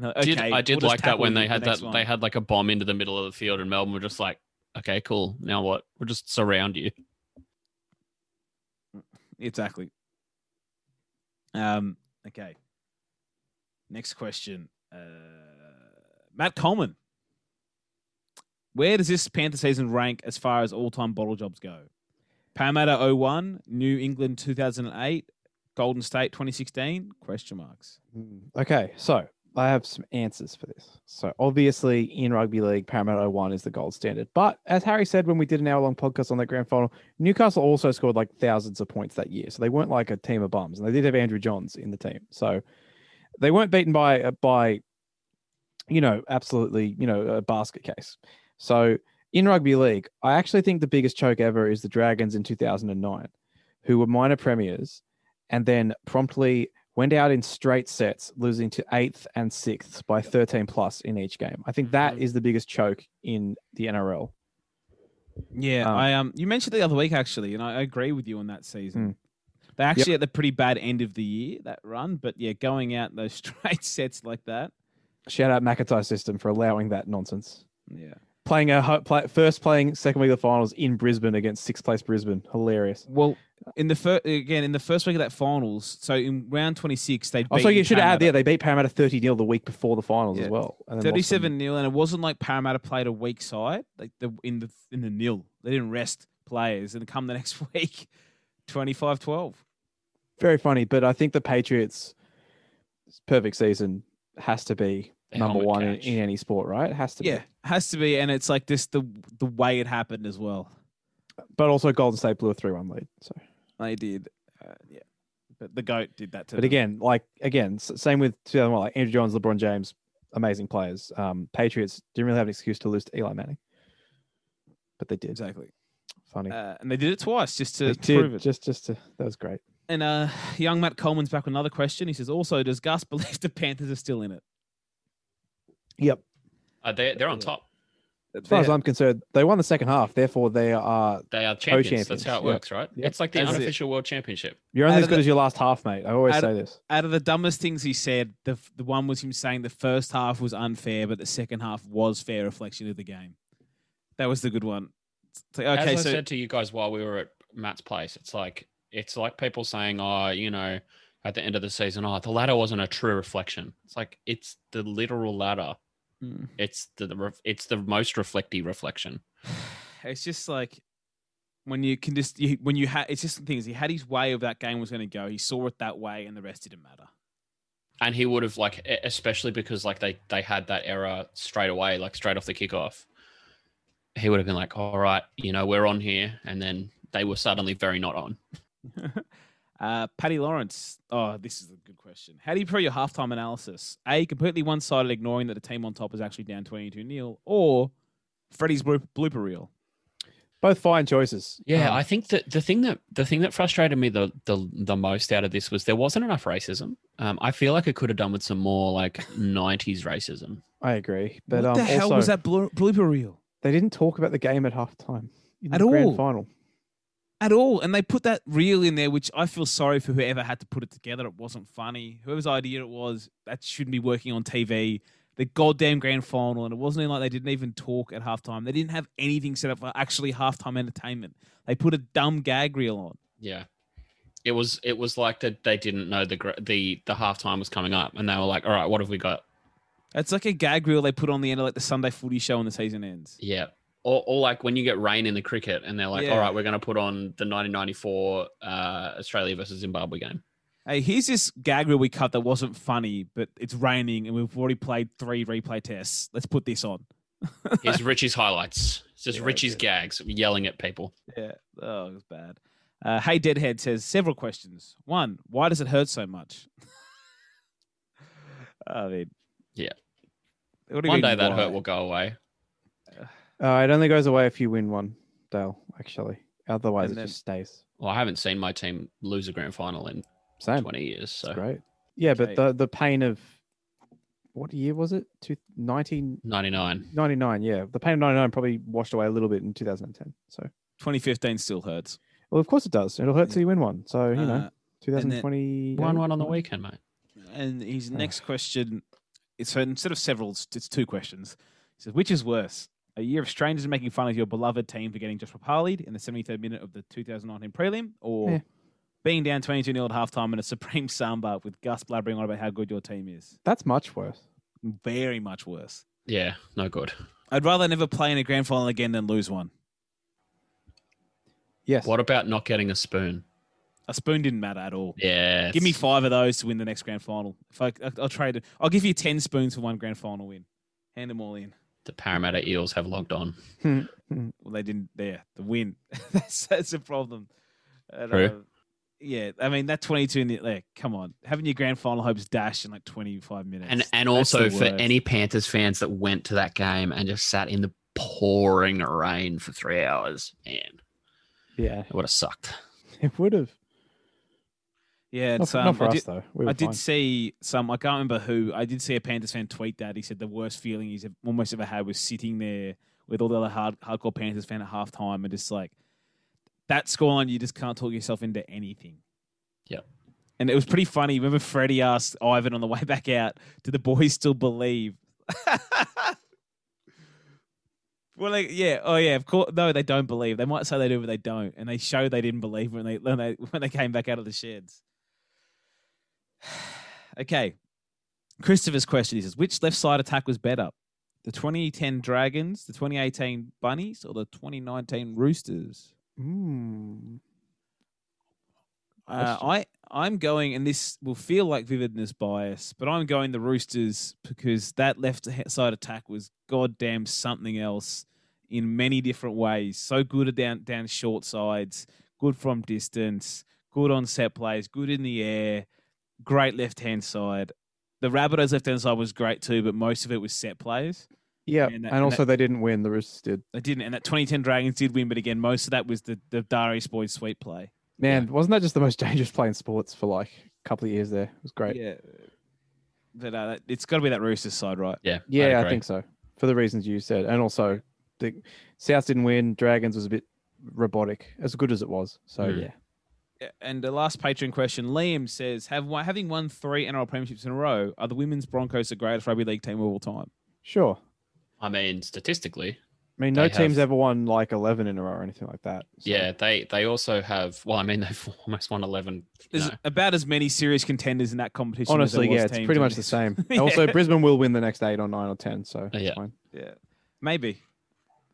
Like, okay, did, I did we'll like that when they had the that one. They had like a bomb into the middle of the field and Melbourne were just like, okay, cool. Now what? We'll just surround you. Exactly. Um. Okay. Next question. Uh, Matt Coleman. Where does this Panther season rank as far as all-time bottle jobs go? Parramatta oh one, New England two thousand eight, Golden State twenty sixteen? Question marks. Okay, so I have some answers for this. So obviously in rugby league, Parramatta oh one is the gold standard. But as Harry said when we did an hour-long podcast on that grand final, Newcastle also scored like thousands of points that year. So they weren't like a team of bums. And they did have Andrew Johns in the team. So they weren't beaten by, by you know, absolutely, you know, a basket case. So in rugby league, I actually think the biggest choke ever is the Dragons in two thousand nine, who were minor premiers and then promptly went out in straight sets, losing to eighth and sixth by thirteen plus in each game. I think that is the biggest choke in the N R L. Yeah, um, I um, you mentioned the other week, actually, and I agree with you on that season. Mm. They actually yep. had the pretty bad end of the year, that run. But yeah, going out those straight sets like that. Shout out McIntyre system for allowing that nonsense. Yeah. Playing a play, first playing second week of the finals in Brisbane against sixth place Brisbane, hilarious. Well, in the first again in the first week of that finals, so in round twenty-six they. Oh, beat so you should Parramatta. add yeah, they beat Parramatta thirty nil the week before the finals yeah. as well. thirty-seven nil, and it wasn't like Parramatta played a weak side like the in the in the nil. They didn't rest players, and come the next week, twenty-five twelve. Very funny, but I think the Patriots' perfect season has to be number one in, in any sport, right? It has to yeah, be. Yeah, has to be. And it's like this, the the way it happened as well. But also Golden State blew a three one lead. So they did. Uh, yeah. But the GOAT did that too. But them. again, like, again, same with two thousand one, like Andrew Johns, LeBron James, amazing players. Um, Patriots didn't really have an excuse to lose to Eli Manning. But they did. Exactly. Funny. Uh, and they did it twice just to they prove did, it. Just, just to, that was great. And uh, young Matt Coleman's back with another question. He says, also, does Gus believe the Panthers are still in it? Yep. Uh, they, they're on top. As far as I'm concerned, they won the second half. Therefore, they are They are champions. champions. That's how it works, yep. right? Yep. It's like the That's unofficial it. world championship. You're only out as good the, as your last half, mate. I always say of, this. Out of the dumbest things he said, the the one was him saying the first half was unfair, but the second half was fair reflection of the game. That was the good one. Like, okay, as I so, said to you guys while we were at Matt's place, it's like it's like people saying, oh, you know, at the end of the season, oh, the ladder wasn't a true reflection. It's like it's the literal ladder. Mm. It's the it's the most reflective reflection. It's just like when you can just you, when you had it's just the thing is he had his way of that game was going to go. He saw it that way, and the rest didn't matter. And he would have like, especially because like they they had that error straight away, like straight off the kickoff. He would have been like, all right, you know, we're on here, and then they were suddenly very not on. Uh, Paddy Lawrence. Oh, this is a good question. How do you prove your halftime analysis? A, completely one-sided, ignoring that the team on top is actually down twenty-two nil, or Freddie's blooper reel. Both fine choices. Yeah, um, I think that the thing that the thing that frustrated me the the, the most out of this was there wasn't enough racism. Um, I feel like it could have done with some more like nineties racism. I agree. But what um, the hell also, was that blo- blooper reel? They didn't talk about the game at halftime in at the all. grand final. At all. And they put that reel in there, which I feel sorry for whoever had to put it together. It wasn't funny. Whoever's idea it was, that shouldn't be working on T V. The goddamn grand final. And it wasn't even like they didn't even talk at halftime. They didn't have anything set up for actually halftime entertainment. They put a dumb gag reel on. Yeah. It was it was like that they didn't know the the the halftime was coming up. And they were like, all right, what have we got? It's like a gag reel they put on the end of like the Sunday footy show when the season ends. Yeah. Or, or like when you get rain in the cricket and they're like, yeah. all right, we're going to put on the nineteen ninety-four uh, Australia versus Zimbabwe game. Hey, here's this gag reel we cut that wasn't funny, but it's raining and we've already played three replay tests. Let's put this on. Here's Richie's highlights. It's just yeah, Richie's gags yelling at people. Yeah. Oh, it was bad. Uh, hey, Deadhead says several questions. One, why does it hurt so much? I mean, yeah. What do you one mean, day that why? hurt will go away. Uh, it only goes away if you win one, Dale, actually. Otherwise, and it then, just stays. Well, I haven't seen my team lose a grand final in Same. twenty years. So That's great. Yeah, but the, the pain of what year was it? nineteen ninety-nine ninety-nine, yeah. The pain of ninety-nine probably washed away a little bit in two thousand ten. So twenty fifteen still hurts. Well, of course it does. It'll hurt till you win one. So, you uh, know, twenty twenty. Won one on the weekend, mate. And his next oh. question is, so instead of several, it's two questions. He says, which is worse? A year of strangers making fun of your beloved team for getting just parlayed in the seventy-third minute of the two thousand nineteen prelim, or yeah. being down twenty-two nil at halftime in a supreme samba with Gus blabbering on about how good your team is? That's much worse. Very much worse. Yeah, no good. I'd rather never play in a grand final again than lose one. Yes. What about not getting a spoon? A spoon didn't matter at all. Yeah. Give me five of those to win the next grand final. If I, I'll trade it. I'll give you ten spoons for one grand final win. Hand them all in. The Parramatta Eels have logged on. Well, they didn't. Yeah, the win. that's that's a problem. And, True. Uh, yeah, I mean, that twenty-two. Like, come on, having your grand final hopes dashed in like twenty-five minutes. And and also for any Panthers fans that went to that game and just sat in the pouring rain for three hours, man. Yeah, it would have sucked. It would have. Yeah, it's, not, um, not for I us did, though. We I did fine. see some. I can't remember who. I did see a Panthers fan tweet that he said the worst feeling he's almost ever had was sitting there with all the other hard, hardcore Panthers fan at halftime and just like that scoreline. You just can't talk yourself into anything. Yeah, and it was pretty funny. Remember, Freddie asked Ivan on the way back out, "Do the boys still believe?" Well, like, yeah, oh yeah, of course. No, they don't believe. They might say they do, but they don't, and they show they didn't believe when they when they when they came back out of the sheds. Okay. Christopher's question is, which left side attack was better? The twenty ten Dragons, the twenty eighteen Bunnies, or the twenty nineteen Roosters? Mm. Uh, I, I'm going, and this will feel like vividness bias, but I'm going the Roosters because that left side attack was goddamn something else in many different ways. So good at down, down short sides, good from distance, good on set plays, good in the air. Great left-hand side. The Rabbitohs' left-hand side was great too, but most of it was set plays. Yeah, and, that, and also and that, they didn't win. The Roosters did. They didn't, and that twenty ten Dragons did win, but again, most of that was the, the Darius Boyd sweep play. Man, yeah. Wasn't that just the most dangerous play in sports for like a couple of years there? It was great. Yeah, but uh, it's got to be that Roosters side, right? Yeah, yeah, I, I think so. For the reasons you said, and also the South didn't win. Dragons was a bit robotic, as good as it was. So mm. yeah. And the last Patreon question, Liam says, "Have having won three N R L premierships in a row, are the women's Broncos the greatest rugby league team of all time?" Sure. I mean, statistically. I mean, no team's have, ever won like eleven in a row or anything like that. So. Yeah, they they also have, well, I mean, they've almost won eleven. There's know. about as many serious contenders in that competition. Honestly, as there was yeah, it's teams pretty much the same. yeah. Also, Brisbane will win the next eight or nine or ten, so it's yeah. fine. Yeah, maybe.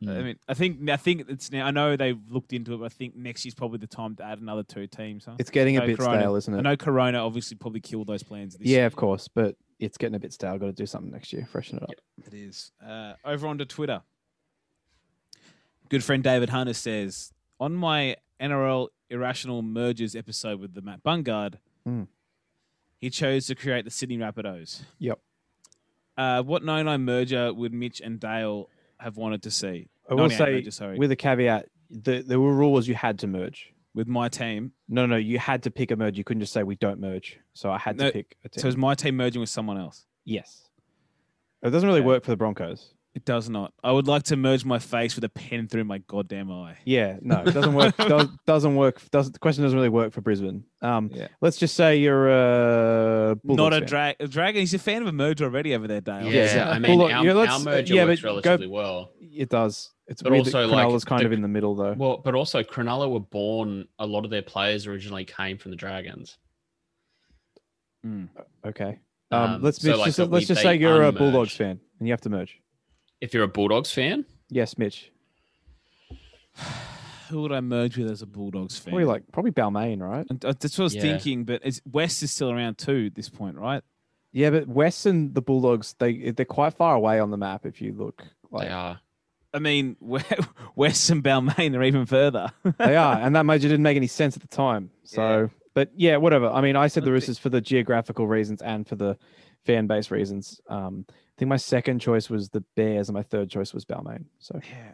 No. I mean, I think I think it's now. I know they've looked into it, but I think next year's probably the time to add another two teams. Huh? It's getting a bit Corona, stale, isn't it? I know Corona obviously probably killed those plans. This yeah, year. Of course, but it's getting a bit stale. Got to do something next year, freshen it up. Yep, it is. Uh, over onto Twitter. Good friend David Hunter says on my N R L Irrational Mergers episode with the Matt Bungard, mm. he chose to create the Sydney Rapidos. Yep. Uh, what nine nine merger would Mitch and Dale have wanted to see? I will say, mergers, with a caveat, the, the rule was you had to merge. With my team? No, no, you had to pick a merge. You couldn't just say we don't merge. So I had no, to pick a team. So is my team merging with someone else? Yes. It doesn't really yeah. work for the Broncos. It does not. I would like to merge my face with a pen through my goddamn eye. Yeah, no, it doesn't work. does, doesn't work. Doesn't, the question doesn't really work for Brisbane. Um, yeah. Let's just say you're uh, not a, dra- a dragon. He's a fan of a merger already over there, Dale. Yeah, yeah. I mean, Bulldog, our, yeah, our merger yeah, works relatively go, well. It does. It's but weird also that Cronulla's like, kind the, of in the middle, though. Well, but also Cronulla were born. A lot of their players originally came from the Dragons. Mm. Okay. Um, um, let's so like just, let's we, just say you're un-merged. a Bulldogs fan and you have to merge. If you're a Bulldogs fan? Yes, Mitch. Who would I merge with as a Bulldogs fan? Probably, like, probably Balmain, right? And that's what I was yeah. thinking, but it's, West is still around too at this point, right? Yeah, but West and the Bulldogs, they, they're quite far away on the map if you look. Like, they are. I mean, West and Balmain are even further. They are, and that major didn't make any sense at the time. So, yeah. But yeah, whatever. I mean, I said the Roosters for the geographical reasons and for the fan base reasons. Um, I think my second choice was the Bears, and my third choice was Balmain. So yeah,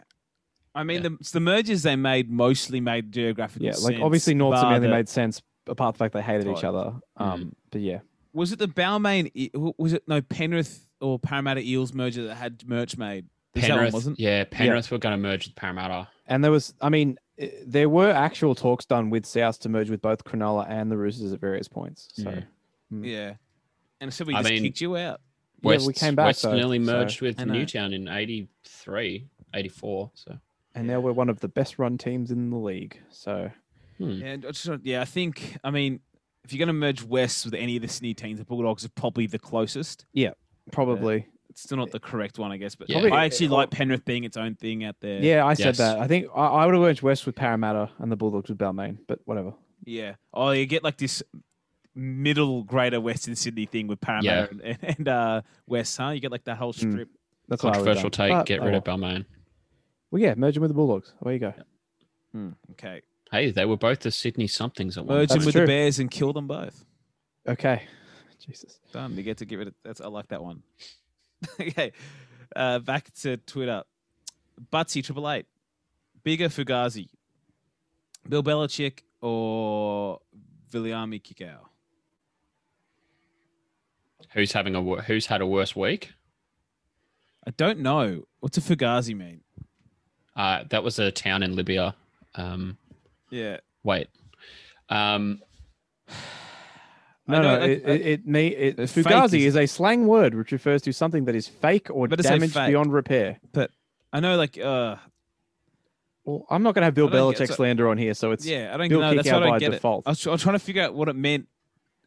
I mean, yeah. the the mergers they made mostly made geographical. Yeah, sense. Like obviously North and Manly made sense, apart from the fact they hated each other. Um, mm. But yeah, was it the Balmain? Was it no Penrith or Parramatta Eels merger that had merch made? Penrith, wasn't? Yeah, Penrith yeah. were going to merge with Parramatta. And there was, I mean, there were actual talks done with South to merge with both Cronulla and the Roosters at various points. So, yeah. Mm. yeah. And so we just I mean, kicked you out. West, yeah, we came back. West though, nearly merged so, with Newtown in eighty-three, eighty-four. So. And now we're one of the best run teams in the league. So, hmm. and I just, yeah, I think, I mean, if you're going to merge West with any of the Sydney teams, the Bulldogs are probably the closest. Yeah, probably. Yeah. It's still not the correct one, I guess, but yeah. Probably, I actually it, like Penrith being its own thing out there. Yeah, I yes. said that. I think I, I would have merged West with Parramatta and the Bulldogs with Balmain, but whatever. Yeah. Oh, you get like this middle greater Western Sydney thing with Parramatta yeah. and, and uh, West, huh? You get like that whole strip. Mm, that's controversial take. But, get rid oh. of Balmain. Well, yeah, merge them with the Bulldogs. There you go. Yep. Hmm, okay. Hey, they were both the Sydney somethings at one point. Merge them with true. the Bears and kill them both. Okay. Jesus. Done. You get to give it. A, that's I like that one. Okay, uh, back to Twitter. Butsy Triple Eight, bigger Fugazi, Bill Belichick or Viliami Kikau? Who's having a who's had a worse week? I don't know. What's a Fugazi mean? Uh, that was a town in Libya. Um, yeah. Wait. Um. No, know, no, I, it, I, it, me, it Fugazi is, is a slang word which refers to something that is fake or damaged fake, beyond repair. But I know, like, uh, well, I'm not going to have Bill Belichick so, slander on here, so it's yeah, I don't Bill know. That's what I get. Default. I, was, I was trying to figure out what it meant,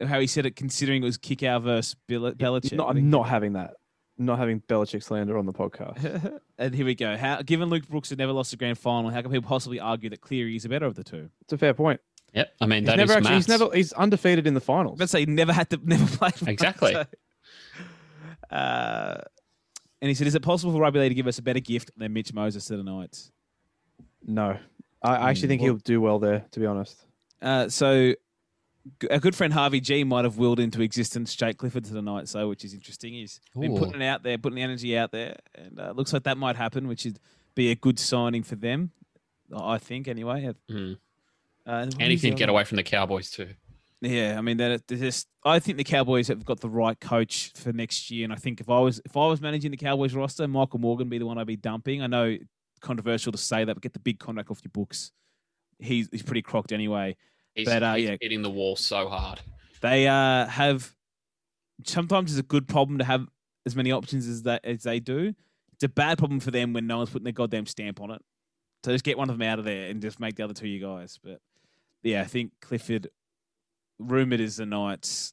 how he said it, considering it was Kickout versus Bill, Belichick. No, I'm not having that. I'm not having Belichick slander on the podcast. And here we go. How, given Luke Brooks had never lost a grand final, how can people possibly argue that Cleary is the better of the two? It's a fair point. Yep, I mean he's that never is actually, maths. He's never he's undefeated in the finals. Let's say he never had to never play exactly. Maths, so. Uh, and he said, "Is it possible for Rugby League to give us a better gift than Mitch Moses to the Knights?" No, I, I actually mm, think well, he'll do well there. To be honest, uh, so a good friend Harvey G might have willed into existence Jake Clifford to the Knights, so which is interesting. He's Ooh. been putting it out there, putting the energy out there, and uh, looks like that might happen, which would be a good signing for them, I think. Anyway. Mm. Uh, Anything to get away from the Cowboys too. Yeah, I mean that. Just, I think the Cowboys have got the right coach for next year, and I think if I was if I was managing the Cowboys roster, Michael Morgan would be the one I'd be dumping. I know controversial to say that, but get the big contract off your books. He's he's pretty crocked anyway. He's, but, uh, he's yeah, hitting the wall so hard. They uh, have sometimes it's a good problem to have as many options as that as they do. It's a bad problem for them when no one's putting their goddamn stamp on it. So just get one of them out of there and just make the other two you guys, but. Yeah, I think Clifford, rumoured is the Knights,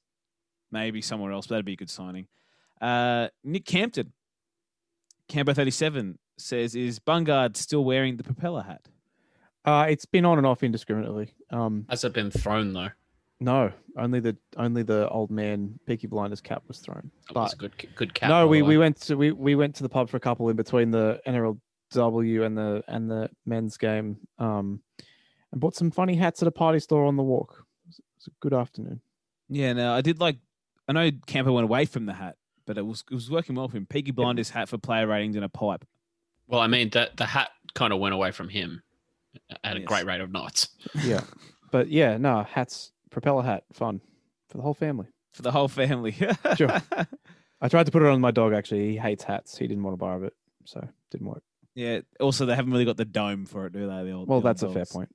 maybe somewhere else, but that'd be a good signing. Uh, Nick Campton, Cambo thirty-seven, says, is Bungard still wearing the propeller hat? Uh, it's been on and off indiscriminately. Um, Has it been thrown, though? No, only the only the old man Peaky Blinders cap was thrown. That but, was a good, good cap. No, we, we, went to, we, we went to the pub for a couple in between the N R L W and the, and the men's game. Um And bought some funny hats at a party store on the walk. It was a good afternoon. Yeah, no, I did like... I know Camper went away from the hat, but it was it was working well for him. Peaky Blinders hat for player ratings and a pipe. Well, I mean, that the hat kind of went away from him at a yes. great rate of knots. Yeah. But yeah, no, hats, propeller hat, fun. For the whole family. For the whole family. Sure. I tried to put it on my dog, actually. He hates hats. He didn't want to borrow it, so it didn't work. Yeah, also, they haven't really got the dome for it, do they? The old, well, the that's dogs. a fair point.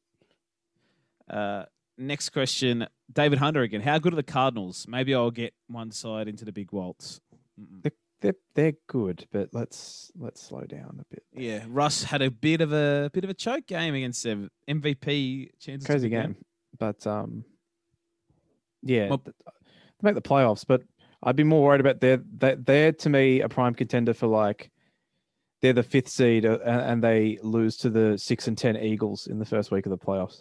Uh, next question, David Hunter again. How good are the Cardinals? Maybe I'll get one side into the big waltz. They're, they're, they're good, but let's let's slow down a bit. Yeah, Russ had a bit of a bit of a choke game against them. M V P chances. Crazy game, game, but um, yeah, well, they make the playoffs. But I'd be more worried about they're they're, they're to me a prime contender for like. They're the fifth seed, uh, and they lose to the six and ten Eagles in the first week of the playoffs.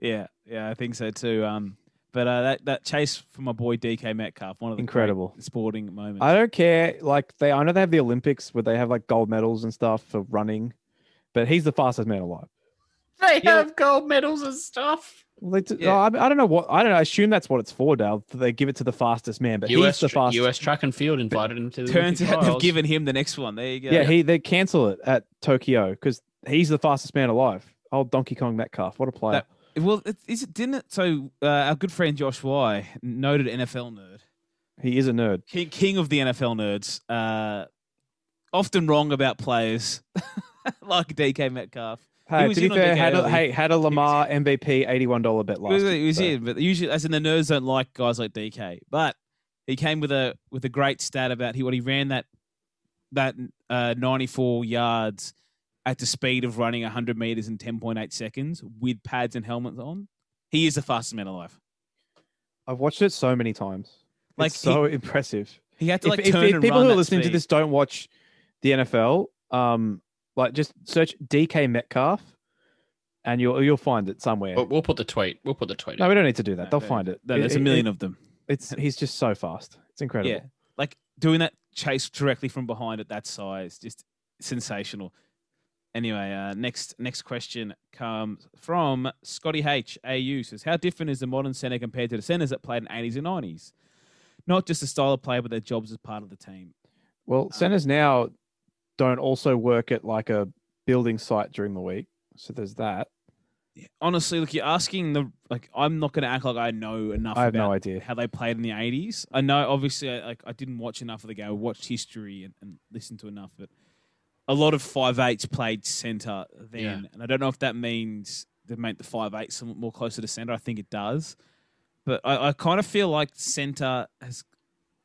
yeah, yeah, I think so too. Um, But uh, that that chase for my boy D K Metcalf, one of the incredible sporting moments. I don't care. Like they, I know they have the Olympics where they have like gold medals and stuff for running, but he's the fastest man alive. They yeah. have gold medals and stuff. Well, they, yeah. oh, I, I don't know what. I don't know. I assume that's what it's for, Dale. They give it to the fastest man, but U S, he's the fastest. U S Track and Field invited him to the Turns Olympic out trials. They've given him the next one. There you go. Yeah, yeah. he they cancel it at Tokyo because he's the fastest man alive. Old Donkey Kong Metcalf. What a player. That, Well, it, is it didn't it? So uh, our good friend Josh Y, noted N F L nerd. He is a nerd. King, king of the N F L nerds. Uh, often wrong about players like D K Metcalf. Hey, to be fair, had a, hey, had a Lamar M V P eighty-one dollars bet last week. It was, it was so. in, but usually, as in the nerds don't like guys like D K. But he came with a with a great stat about he what he ran that that uh, ninety-four yards at the speed of running one hundred meters in ten point eight seconds with pads and helmets on. He is the fastest man alive. I've watched it so many times. Like it's so he, impressive. He had to like if, turn if, and people run who are listening speed. to this don't watch the N F L. Um, like just search D K Metcalf, and you'll you'll find it somewhere. We'll put the tweet. We'll put the tweet. No, in. we don't need to do that. No, They'll no, find it. No, there's it, a million it, of them. It's he's just so fast. It's incredible. Yeah, like doing that chase directly from behind at that size, just sensational. Anyway, uh, next next question comes from Scotty H. A U says, how different is the modern centre compared to the centres that played in eighties and nineties? Not just the style of play, but their jobs as part of the team. Well, um, centres now don't also work at like a building site during the week, so there's that. Honestly, look, you're asking the like. I'm not going to act like I know enough. I have about no idea how they played in the eighties. I know, obviously, like I didn't watch enough of the game. I watched history and, and listened to enough, but. A lot of five eights played centre then. Yeah. And I don't know if that means they make the five eights more closer to centre. I think it does. But I, I kind of feel like centre has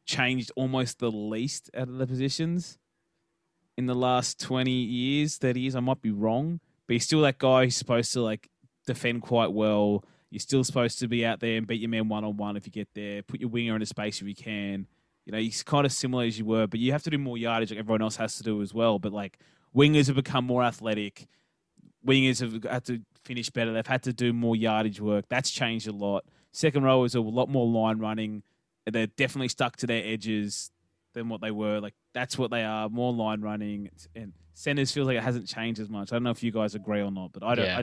changed almost the least out of the positions in the last twenty years, thirty years. I might be wrong. But you're still that guy who's supposed to like defend quite well. You're still supposed to be out there and beat your man one-on-one if you get there. Put your winger into space if you can. You know, he's kind of similar as you were, but you have to do more yardage like everyone else has to do as well. But, like, wingers have become more athletic. Wingers have had to finish better. They've had to do more yardage work. That's changed a lot. Second row is a lot more line running. They're definitely stuck to their edges than what they were. Like, that's what they are, more line running. And centers feels like it hasn't changed as much. I don't know if you guys agree or not, but I don't. Yeah.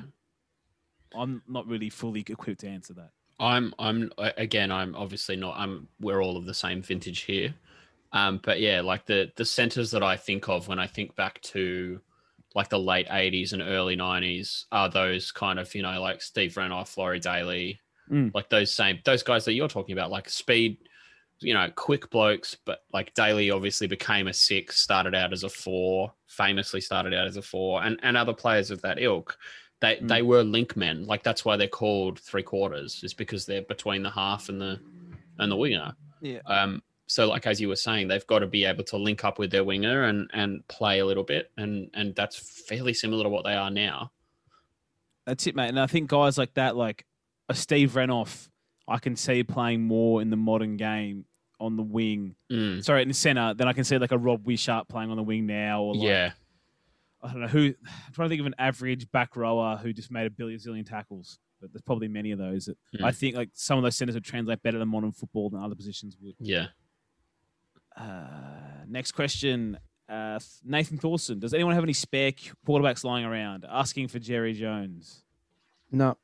I, I'm not really fully equipped to answer that. I'm, I'm, again, I'm obviously not, I'm, we're all of the same vintage here. Um, but yeah, like the, the centers that I think of when I think back to like the late eighties and early nineties are those kind of, you know, like Steve Renoff, Laurie Daly, mm. like those same, those guys that you're talking about, like speed, you know, quick blokes, but like Daly obviously became a six, started out as a four, famously started out as a four and, and other players of that ilk. They mm. they were link men. Like that's why they're called three quarters, is because they're between the half and the and the winger. Yeah. Um so like as you were saying, they've got to be able to link up with their winger and, and play a little bit and, and that's fairly similar to what they are now. That's it, mate. And I think guys like that, like a Steve Renoff, I can see playing more in the modern game on the wing. Mm. Sorry, in the centre, then I can see like a Rob Wishart playing on the wing now or like yeah. I don't know who. I'm trying to think of an average back rower who just made a billion zillion tackles, but there's probably many of those. That mm. I think like some of those centers would translate better than modern football than other positions would. Yeah. Uh, next question, uh, Nathan Thorson. Does anyone have any spare quarterbacks lying around? Asking for Jerry Jones. No,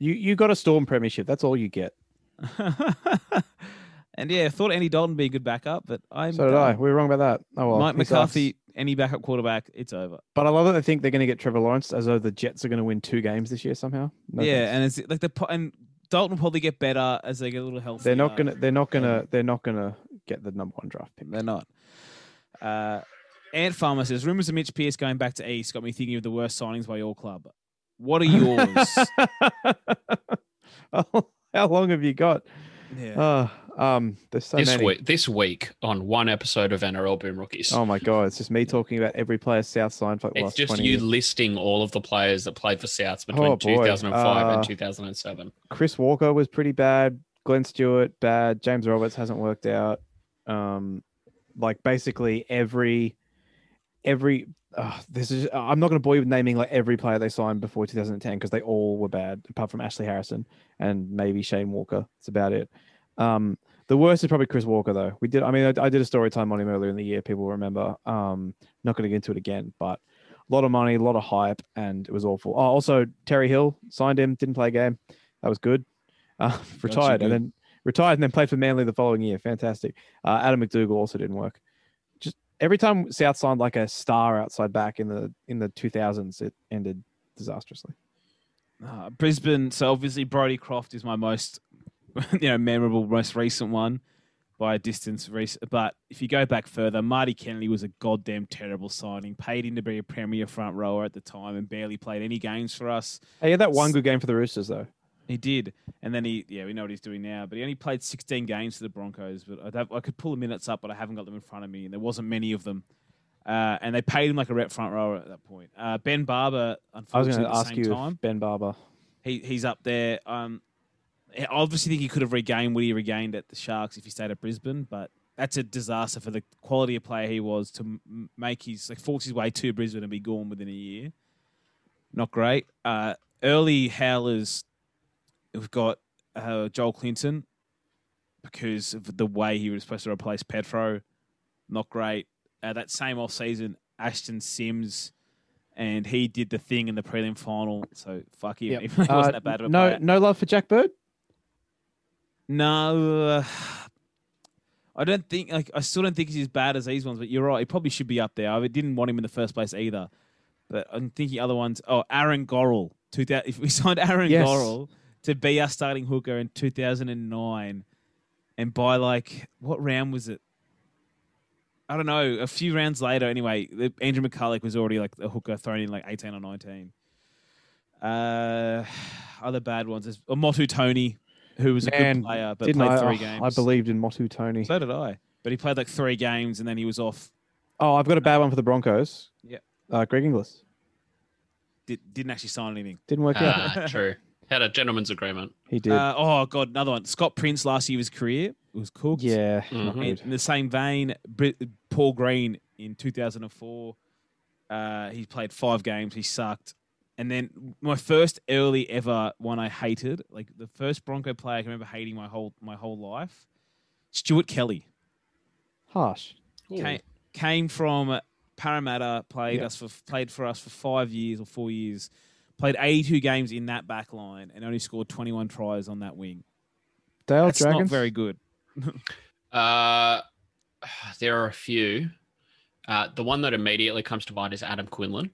you you got a Storm premiership. That's all you get. And yeah, I thought Andy Dalton would be a good backup, but I'm so did done. I. We were wrong about that. Oh well. Mike McCarthy. Sucks. Any backup quarterback, it's over. But I love that they think they're going to get Trevor Lawrence as though the Jets are going to win two games this year somehow. No yeah, thanks. and it's like the and Dalton will probably get better as they get a little healthier. They're not gonna. They're not gonna. They're not gonna get the number one draft pick. They're not. Uh, Ant Farmer says rumors of Mitch Pearce going back to East got me thinking of the worst signings by your club. What are yours? How long have you got? Yeah. Uh, Um, there's so this many. week, this week on one episode of N R L Boom Rookies. Oh my god, it's just me talking about every player South signed for. It's last just you years. listing all of the players that played for Souths between oh, two thousand five uh, and two thousand seven. Chris Walker was pretty bad. Glenn Stewart bad. James Roberts hasn't worked out. Um, like basically every every uh, this is I'm not going to bore you with naming like every player they signed before two thousand ten because they all were bad apart from Ashley Harrison and maybe Shane Walker. That's about it. Um, the worst is probably Chris Walker though. We did I mean I, I did a story time on him earlier in the year. People will remember. Um, not going to get into it again, but a lot of money, a lot of hype, and it was awful. Oh, also Terry Hill, signed him, didn't play a game. That was good. Uh, retired and then retired and then played for Manly the following year. Fantastic. Uh, Adam McDougall also didn't work. Just every time South signed like a star outside back in the in the two thousands, it ended disastrously. Uh, Brisbane. So obviously Brodie Croft is my most you know memorable, most recent one by a distance. But if you go back further, Marty Kennedy was a goddamn terrible signing. Paid him to be a premier front rower at the time and barely played any games for us. He had that one good game for the Roosters though. He did. And then he, yeah, we know what he's doing now, but he only played sixteen games for the Broncos, but I'd have, I could pull the minutes up, but I haven't got them in front of me. And there wasn't many of them. Uh, and they paid him like a rep front rower at that point. Uh, Ben Barber, unfortunately, I was going to ask you time, if Ben Barber. He, he's up there. Um, I obviously think he could have regained what he regained at the Sharks if he stayed at Brisbane, but that's a disaster for the quality of player he was to make his, like force his way to Brisbane and be gone within a year. Not great. Uh, early Howlers, we've got uh, Joel Clinton because of the way he was supposed to replace Petro. Not great. Uh, that same off-season, Ashton Sims, and he did the thing in the prelim final. So, fuck him. Yep. Even he uh, wasn't that bad of a no, player. No love for Jack Bird? No. Uh, I don't think... Like, I still don't think he's as bad as these ones, but you're right. He probably should be up there. I didn't want him in the first place either. But I'm thinking other ones... Oh, Aaron Gorrell. If we signed Aaron yes. Gorrell... to be our starting hooker in two thousand nine, and by like what round was it? I don't know. A few rounds later, anyway, Andrew McCulloch was already like a hooker thrown in like eighteen or nineteen. Uh, other bad ones is Motu Tony, who was Man, a good player but played I, three oh, games. I believed in Motu Tony. So did I, but he played like three games and then he was off. Oh, I've got a bad uh, one for the Broncos. Yeah, uh, Greg Inglis did, didn't actually sign anything. Didn't work ah, out. True. Had a gentleman's agreement. He did. Uh, oh, God, another one. Scott Prince last year of his career. It was cooked. Yeah. Mm-hmm. In the same vein, Paul Green in two thousand four. Uh, he played five games. He sucked. And then my first early ever one I hated, like the first Bronco player I can remember hating my whole my whole life, Stuart Kelly. Harsh. Came, came from Parramatta, played yep. us for played for us for five years or four years. Played eighty-two games in that back line and only scored twenty-one tries on that wing. Dale That's Dragons? Not very good. uh, there are a few. Uh, the one that immediately comes to mind is Adam Quinlan.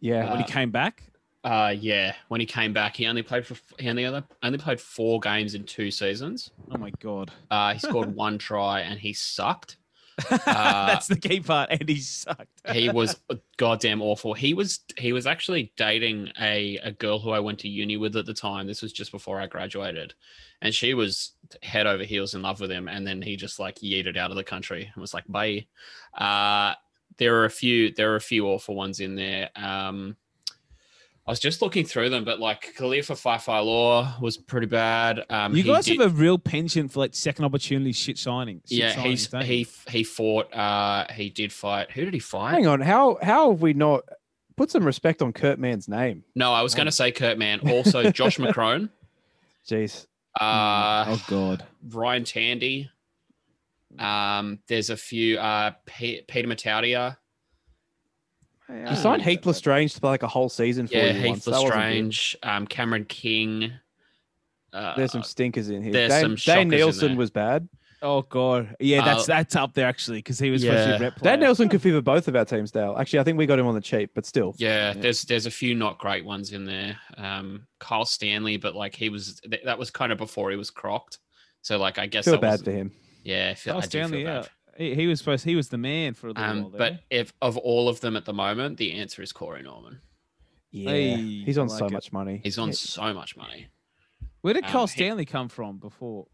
Yeah. Uh, when he came back? Uh, yeah. When he came back, he only played for he only, only played four games in two seasons. Oh, my God. Uh, he scored one try and he sucked. Uh, that's the key part, and he sucked. He was goddamn awful. He was he was actually dating a, a girl who I went to uni with at the time. This was just before I graduated, and she was head over heels in love with him. And then he just like yeeted out of the country and was like, "Bye." Uh, there are a few there are a few awful ones in there. Um, I was just looking through them, but like Khalifa Faifalaw was pretty bad. Um, you guys did... have a real penchant for like second opportunity shit signings. Shit yeah, signings, he's, he he fought. Uh, he did fight. Who did he fight? Hang on, how how have we not put some respect on Kurt Mann's name? No, I was oh. going to say Kurt Mann. Also, Josh McCrone. Jeez. Uh, oh God. Ryan Tandy. Um, there's a few. Uh, P- Peter Mataudia. You signed Heath Lestrange to play like a whole season for yeah, you. Yeah, Heath Lestrange, um, Cameron King. Uh, there's some stinkers in here. There's Dane, some Dane Nielsen was bad. Oh, God. Yeah, that's uh, that's up there, actually, because he was yeah. supposed to be rep player. Dane Nielsen could fever both of our teams, Dale. Actually, I think we got him on the cheap, but still. Yeah, yeah. there's there's a few not great ones in there. Um, Kyle Stanley, but like he was, that was kind of before he was crocked. So, like, I guess feel that bad was, for him. Yeah, I feel, Kyle I Stanley, feel bad. Yeah. He, he was supposed. He was the man for a little um, while there. But if of all of them at the moment, the answer is Corey Norman. Yeah, hey, he's on like so it. much money. He's on yeah. so much money. Where did um, Carl Stanley he, come from before?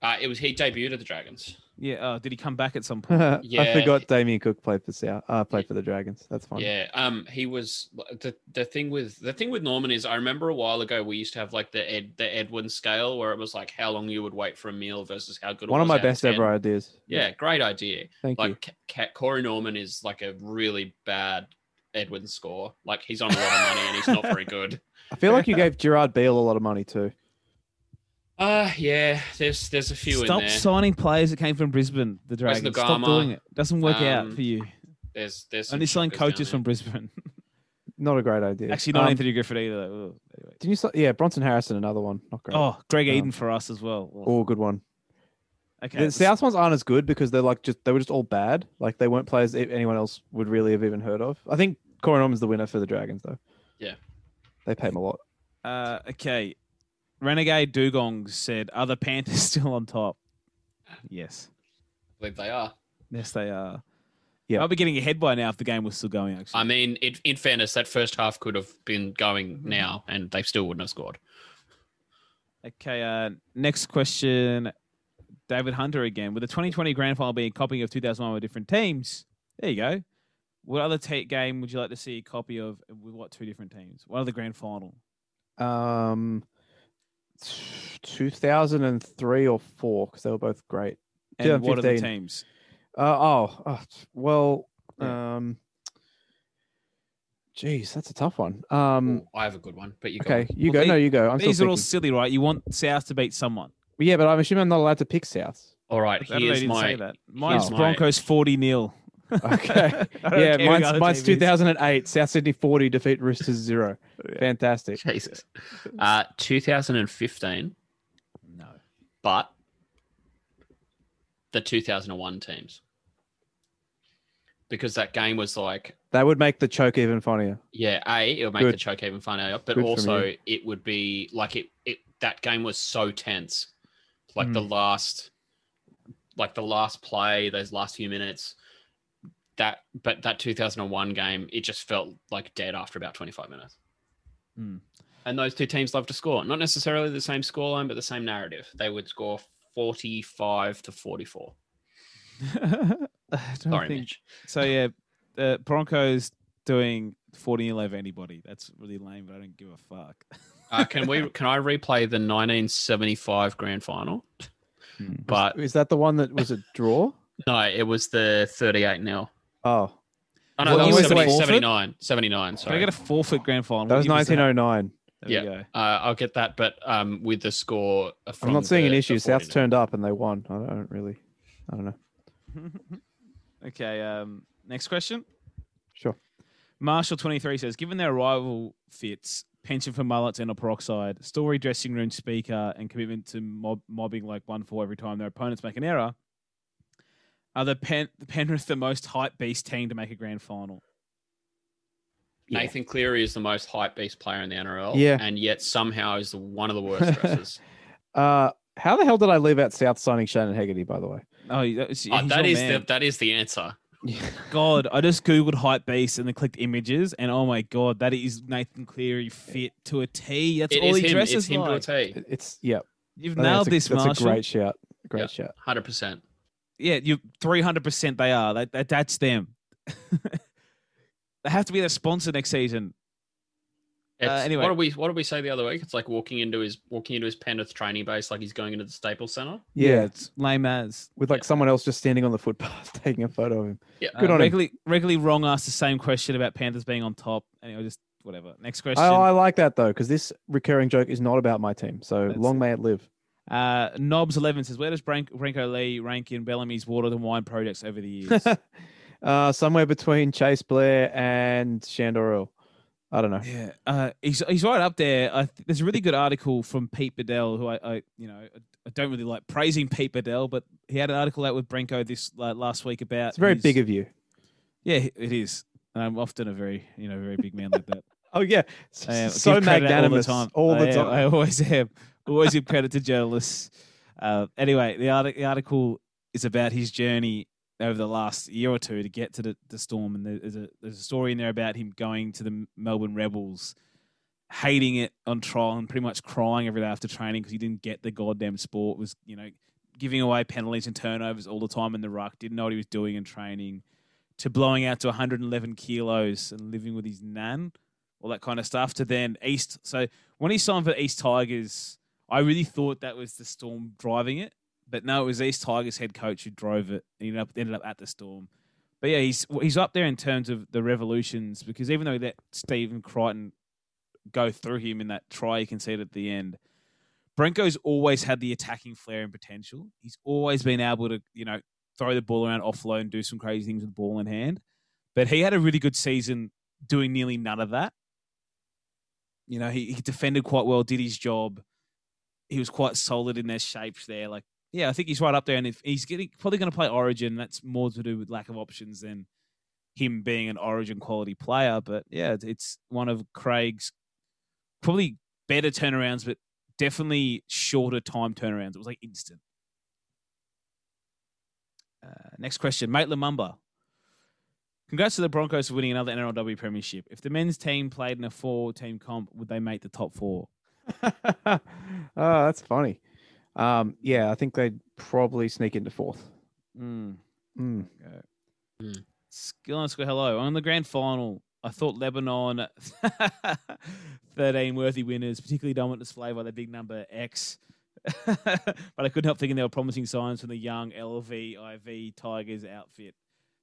Uh, it was he debuted at the Dragons. Yeah. Uh, did he come back at some point? Yeah. I forgot Damien Cook played for South. Uh, played for the Dragons. That's fine. Yeah. Um. He was the the thing with the thing with Norman is I remember a while ago we used to have like the Ed the Edwin scale where it was like how long you would wait for a meal versus how good. One it was of my best ever ideas. Yeah. Great idea. Thank like, you. Like Corey Norman is like a really bad Edwin score. Like he's on a lot of money and he's not very good. I feel like you gave Gerard Beale a lot of money too. Uh, yeah, there's there's a few Stop in there. Stop signing players that came from Brisbane, the Dragons. Stop doing it. Doesn't work um, out for you. There's there's Only sign coaches from Brisbane. Not a great idea. Actually, not um, Anthony Griffith either. Anyway. Didn't you say, yeah, Bronson Harrison, another one. Not great. Oh, Greg um, Eden for us as well. Oh, good one. Okay. The South ones aren't as good because they're like just they were just all bad. Like they weren't players anyone else would really have even heard of. I think Corey Norman's the winner for the Dragons though. Yeah. They pay him a lot. Uh, okay. Renegade Dugong said, are the Panthers still on top? Yes. I believe they are. Yes, they are. Yeah. I'll be getting ahead by now if the game was still going, actually. I mean, it, in fairness, that first half could have been going now and they still wouldn't have scored. Okay, uh, next question. David Hunter again. Would the twenty twenty grand final be a copy of two thousand one with different teams? There you go. What other t- game would you like to see a copy of with what two different teams? What other grand final? Um... two thousand three or four because they were both great. And what are the teams? Uh, oh, oh, well, yeah. um, geez, that's a tough one. Um, Ooh, I have a good one, but you go. Okay, you well, go. They, no, you go. I'm these are all silly, right? You want South to beat someone. Well, yeah, but I'm assuming I'm not allowed to pick South. All right, here's my. That. Mine's oh, Broncos forty nil. Okay. Yeah, mine's, mine's two thousand eight. South Sydney forty defeat Roosters zero. Yeah. Fantastic. Jesus. Uh, two thousand fifteen. No. But the two thousand one teams. Because that game was like. That would make the choke even funnier. Yeah, A, it would make Good. the choke even funnier. But Good also, it would be like it, it. That game was so tense. Like mm. the last. Like the last play, those last few minutes. That but that two thousand one game, it just felt like dead after about twenty-five minutes. Mm. And those two teams love to score. Not necessarily the same scoreline, but the same narrative. They would score forty-five to forty-four. Sorry, think... Mitch. So, yeah, uh, Broncos doing forty nil over anybody. That's really lame, but I don't give a fuck. uh, can we? Can I replay the nineteen seventy-five grand final? Mm. But Is that the one that was a draw? No, it was the thirty-eight nil. Oh. Oh, no, well, that was seventy, seventy-nine, seventy-nine. Sorry. I got a forfeit grand final. That was nineteen oh nine. There yeah, we go. Uh, I'll get that, but um, with the score. From I'm not seeing the, an issue. South's turned up and they won. I don't, I don't really. I don't know. Okay. Um, next question. Sure. Marshall twenty-three says, given their rival fits, pension for mullets and a peroxide, story dressing room speaker, and commitment to mob- mobbing like one for every time their opponents make an error. Are the Pen- Penrith the most hype beast team to make a grand final? Yeah. Nathan Cleary is the most hype beast player in the N R L, yeah, and yet somehow is the, one of the worst dressers. uh, how the hell did I leave out South signing Shannon Hegarty? By the way, oh, that's, oh that is man. the that is the answer. God, I just googled hype beast and then clicked images, and oh my god, that is Nathan Cleary fit to a T. That's it all he him. dresses it's him like. To a T. It's yep. You've I nailed this, a, Marshall. That's a great shout. Great yep, shout. Hundred percent. Yeah, you three hundred percent they are. That, that That's them. They have to be their sponsor next season. Uh, anyway, what did we what did we say the other week? It's like walking into his walking into his Penrith training base like he's going into the Staples Centre. Yeah, yeah, it's lame as. With like yeah. someone else just standing on the footpath taking a photo of him. Yeah, good uh, on regularly, him. Regularly wrong asked the same question about Panthers being on top. Anyway, just whatever. Next question. I, I like that though because this recurring joke is not about my team. So that's long it. May it live. Uh, Nobs eleven says, where does Branko Lee rank in Bellamy's water and wine projects over the years? uh, somewhere between Chase Blair and Shandor Earl. I don't know. Yeah, uh, he's he's right up there. I th- there's a really good article from Pete Bedell, who I, I you know I don't really like praising Pete Bedell, but he had an article out with Branko this uh, last week about. It's very his... big of you. Yeah, it is. And I'm often a very you know very big man like that. Oh yeah, uh, so magnanimous all the time. All the I, time. Am, I always am. Always give credit to journalists. Uh, anyway, the, art- the article is about his journey over the last year or two to get to the, the Storm. And there's a, there's a story in there about him going to the Melbourne Rebels, hating it on trial and pretty much crying every day after training because he didn't get the goddamn sport, was, you know, giving away penalties and turnovers all the time in the ruck, didn't know what he was doing in training, to blowing out to one hundred eleven kilos and living with his nan, all that kind of stuff, to then East. So when he signed for East Tigers, I really thought that was the Storm driving it, but no, it was East Tigers head coach who drove it and ended up, ended up at the Storm. But yeah, he's he's up there in terms of the revolutions, because even though he let Stephen Crichton go through him in that try he conceded at the end, Brenko's always had the attacking flair and potential. He's always been able to, you know, throw the ball around offload and do some crazy things with the ball in hand. But he had a really good season doing nearly none of that. You know, he, he defended quite well, did his job. He was quite solid in their shapes there. Like, yeah, I think he's right up there. And if he's getting, probably going to play Origin. That's more to do with lack of options than him being an Origin quality player. But yeah, it's one of Craig's probably better turnarounds, but definitely shorter time turnarounds. It was like instant. Uh, next question. Maitland Mumba. Congrats to the Broncos for winning another N R L W Premiership. If the men's team played in a four-team comp, would they make the top four? Oh, that's funny. Um, yeah, I think they'd probably sneak into fourth. Mm. Mm. Okay. Mm. Skill and score, hello. On the grand final, I thought Lebanon thirteen worthy winners, particularly dominant display by the big number X. But I couldn't help thinking there were promising signs from the young L V I V Tigers outfit.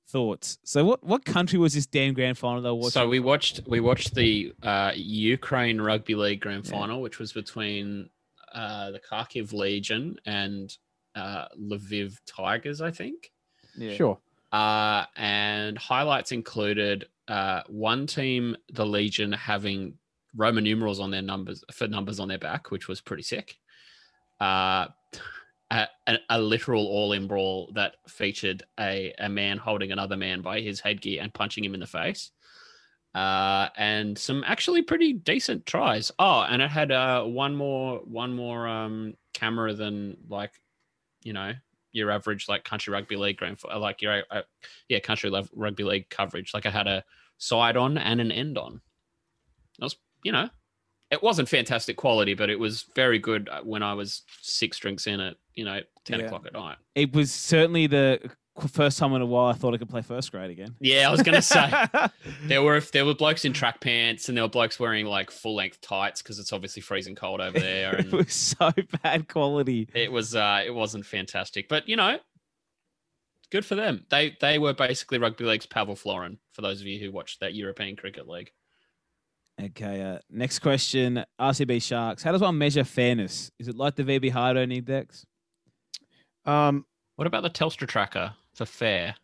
Thoughts? So what, what country was this damn grand final they were watching? So we watched we watched the uh, Ukraine Rugby League grand final, yeah, which was between uh, the Kharkiv Legion and uh, Lviv Tigers, I think. Yeah. Sure. Uh, and highlights included uh, one team, the Legion, having Roman numerals on their numbers for numbers on their back, which was pretty sick. Uh, a, a literal all-in brawl that featured a, a man holding another man by his headgear and punching him in the face. Uh, and some actually pretty decent tries. Oh, and it had uh, one more one more um, camera than, like, you know, your average, like, country rugby league grand, like your uh, yeah country rugby league coverage. Like, I had a side on and an end on. That was, you know, it wasn't fantastic quality, but it was very good when I was six drinks in at, you know, ten yeah. o'clock at night. It was certainly the first time in a while I thought I could play first grade again. Yeah, I was going to say. there were there were blokes in track pants and there were blokes wearing, like, full-length tights because it's obviously freezing cold over there. And it was so bad quality. It, was, uh, it wasn't fantastic. But, you know, good for them. They, they were basically Rugby League's Pavel Florin, for those of you who watched that European Cricket League. Okay, uh, next question. R C B Sharks. How does one measure fairness? Is it like the V B Hardo index? Um, what about the Telstra tracker for fair?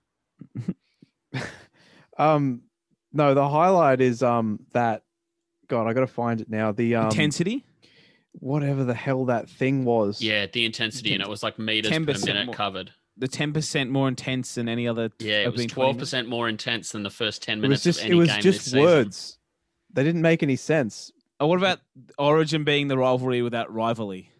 um, no, the highlight is um that, God, I got to find it now. The um, intensity? Whatever the hell that thing was. Yeah, the intensity, ten, and it was like meters per minute more, covered. The ten percent more intense than any other. Yeah, it was twelve percent more intense than the first ten minutes just, of any game this season. It was just words. Season. They didn't make any sense. Oh, what about Origin being the rivalry without rivalry?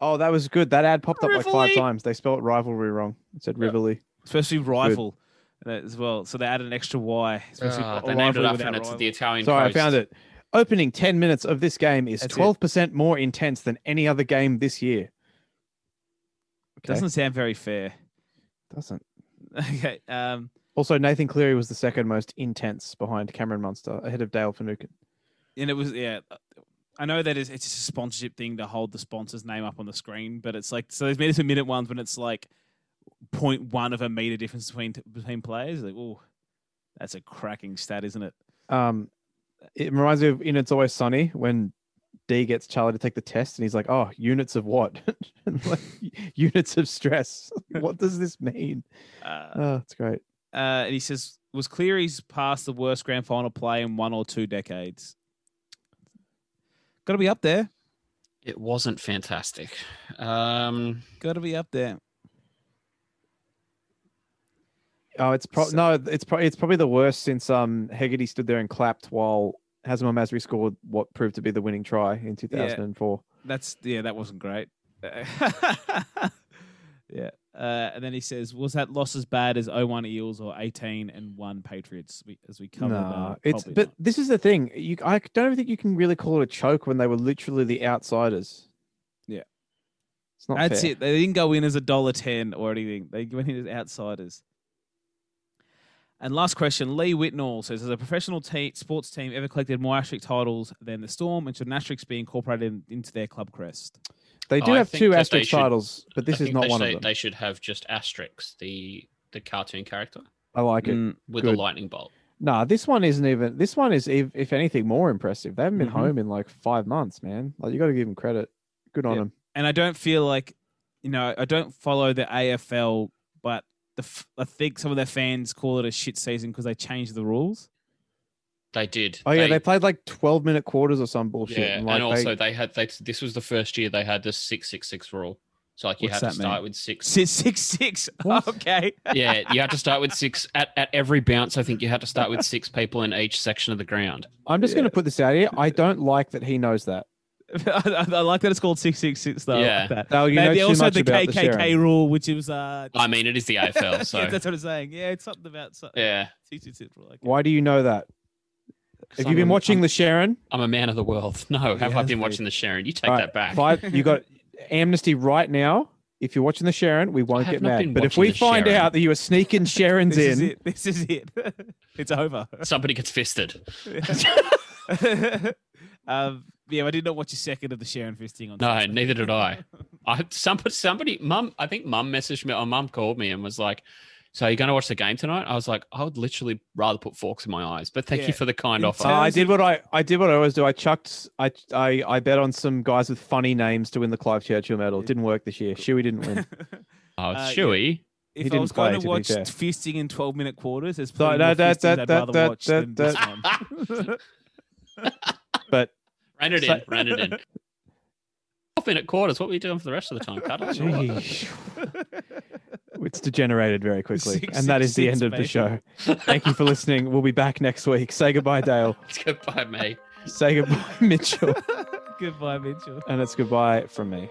Oh, that was good. That ad popped Rivoli. up like five times. They spelled rivalry wrong. It said Rivoli. Yep. Especially rival good. as well. So they added an extra Y. Uh, they named it up and it's the Italian Sorry, Coast. I found it. Opening ten minutes of this game is That's twelve percent it. more intense than any other game this year. Okay. Doesn't sound very fair. Doesn't. Okay. Um, Also, Nathan Cleary was the second most intense behind Cameron Munster, ahead of Dale Finucane. And it was, yeah, I know that it's, it's a sponsorship thing to hold the sponsor's name up on the screen, but it's like, so there's meters per minute ones when it's like zero point one of a meter difference between between players. Like, oh, that's a cracking stat, isn't it? Um, it reminds me of in It's Always Sunny when D gets Charlie to take the test and he's like, oh, units of what? Like, units of stress. What does this mean? Uh, oh, it's great. Uh, and he says, was Cleary's past the worst grand final play in one or two decades? Got to be up there. It wasn't fantastic. Um, Got to be up there. Oh, it's probably so- no, it's probably it's probably the worst since um Hegarty stood there and clapped while Hazem Masri scored what proved to be the winning try in two thousand and four. Yeah, that's yeah, that wasn't great. Yeah. Uh, and then he says, was that loss as bad as oh one Eels or eighteen and one Patriots as we covered? No, it's, but not. This is the thing. You, I don't think you can really call it a choke when they were literally the outsiders. Yeah. It's not That's fair. it. They didn't go in as a dollar ten or anything. They went in as outsiders. And last question, Lee Whitnall says, has a professional te- sports team ever collected more asterisk titles than the Storm, and should an asterisk be incorporated in, into their club crest? They do oh, have two asterisk titles, should, but this I is not one of them. They should have just asterisks, the the cartoon character. I like it. Mm, with Good. a lightning bolt. Nah, this one isn't even, this one is, if, if anything, more impressive. They haven't been mm-hmm. home in like five months, man. Like, you got to give them credit. Good on yeah. them. And I don't feel like, you know, I don't follow the A F L, but the, I think some of their fans call it a shit season because they changed the rules. They did. Oh, yeah. They, they played like twelve minute quarters or some bullshit. Yeah. And, like, and also, they, they had, they, this was the first year they had the six six six rule. So, like, you What's have to start mean? with six. Six, six, six. Okay. Yeah, you have to start with six. At, at every bounce, I think you have to start with six people in each section of the ground. I'm just yeah. going to put this out here. I don't like that he knows that. I, I like that it's called six six six, though. Yeah. Like that. No, you know also the K K K rule, which is... Uh, I mean, it is the A F L, so... yeah, that's what I'm saying. Yeah, it's something about... Something. Yeah. six six six rule. Okay. Why do you know that? Have you I'm been a, watching I'm, the Sharon? I'm a man of the world. No, have yeah, I been watching the Sharon? You take right, that back. Five, you got... amnesty right now. If you're watching the Sharon, we won't get mad. But if we find Sharon. out that you are sneaking Sharons this in, this is it. This is it. It's over. Somebody gets fisted. um, yeah, I did not watch a second of the Sharon fisting. on. No, Thursday. Neither did I. I somebody, somebody, mum. I think mum messaged me or mum called me and was like, "So are you going to watch the game tonight?" I was like, "I would literally rather put forks in my eyes." But thank yeah. you for the kind in offer. Uh, I did what I, I did what I always do. I chucked. I, I I bet on some guys with funny names to win the Clive Churchill Medal. It didn't work this year. Shuey didn't win. Oh, it's uh, Shuey. Yeah. If he I was play, going to, to watch fisting in twelve minute quarters, there's plenty no, no, of that, that, I'd rather that, watch that, than that. This one. But ran it so, in. Ran it in. twelve minute quarters. What were you doing for the rest of the time, Cutter? It's degenerated very quickly. Six, and that six, is the end six, of mate. the show. Thank you for listening. We'll be back next week. Say goodbye, Dale. It's goodbye, mate. Say goodbye, Mitchell. Goodbye, Mitchell. And it's goodbye from me.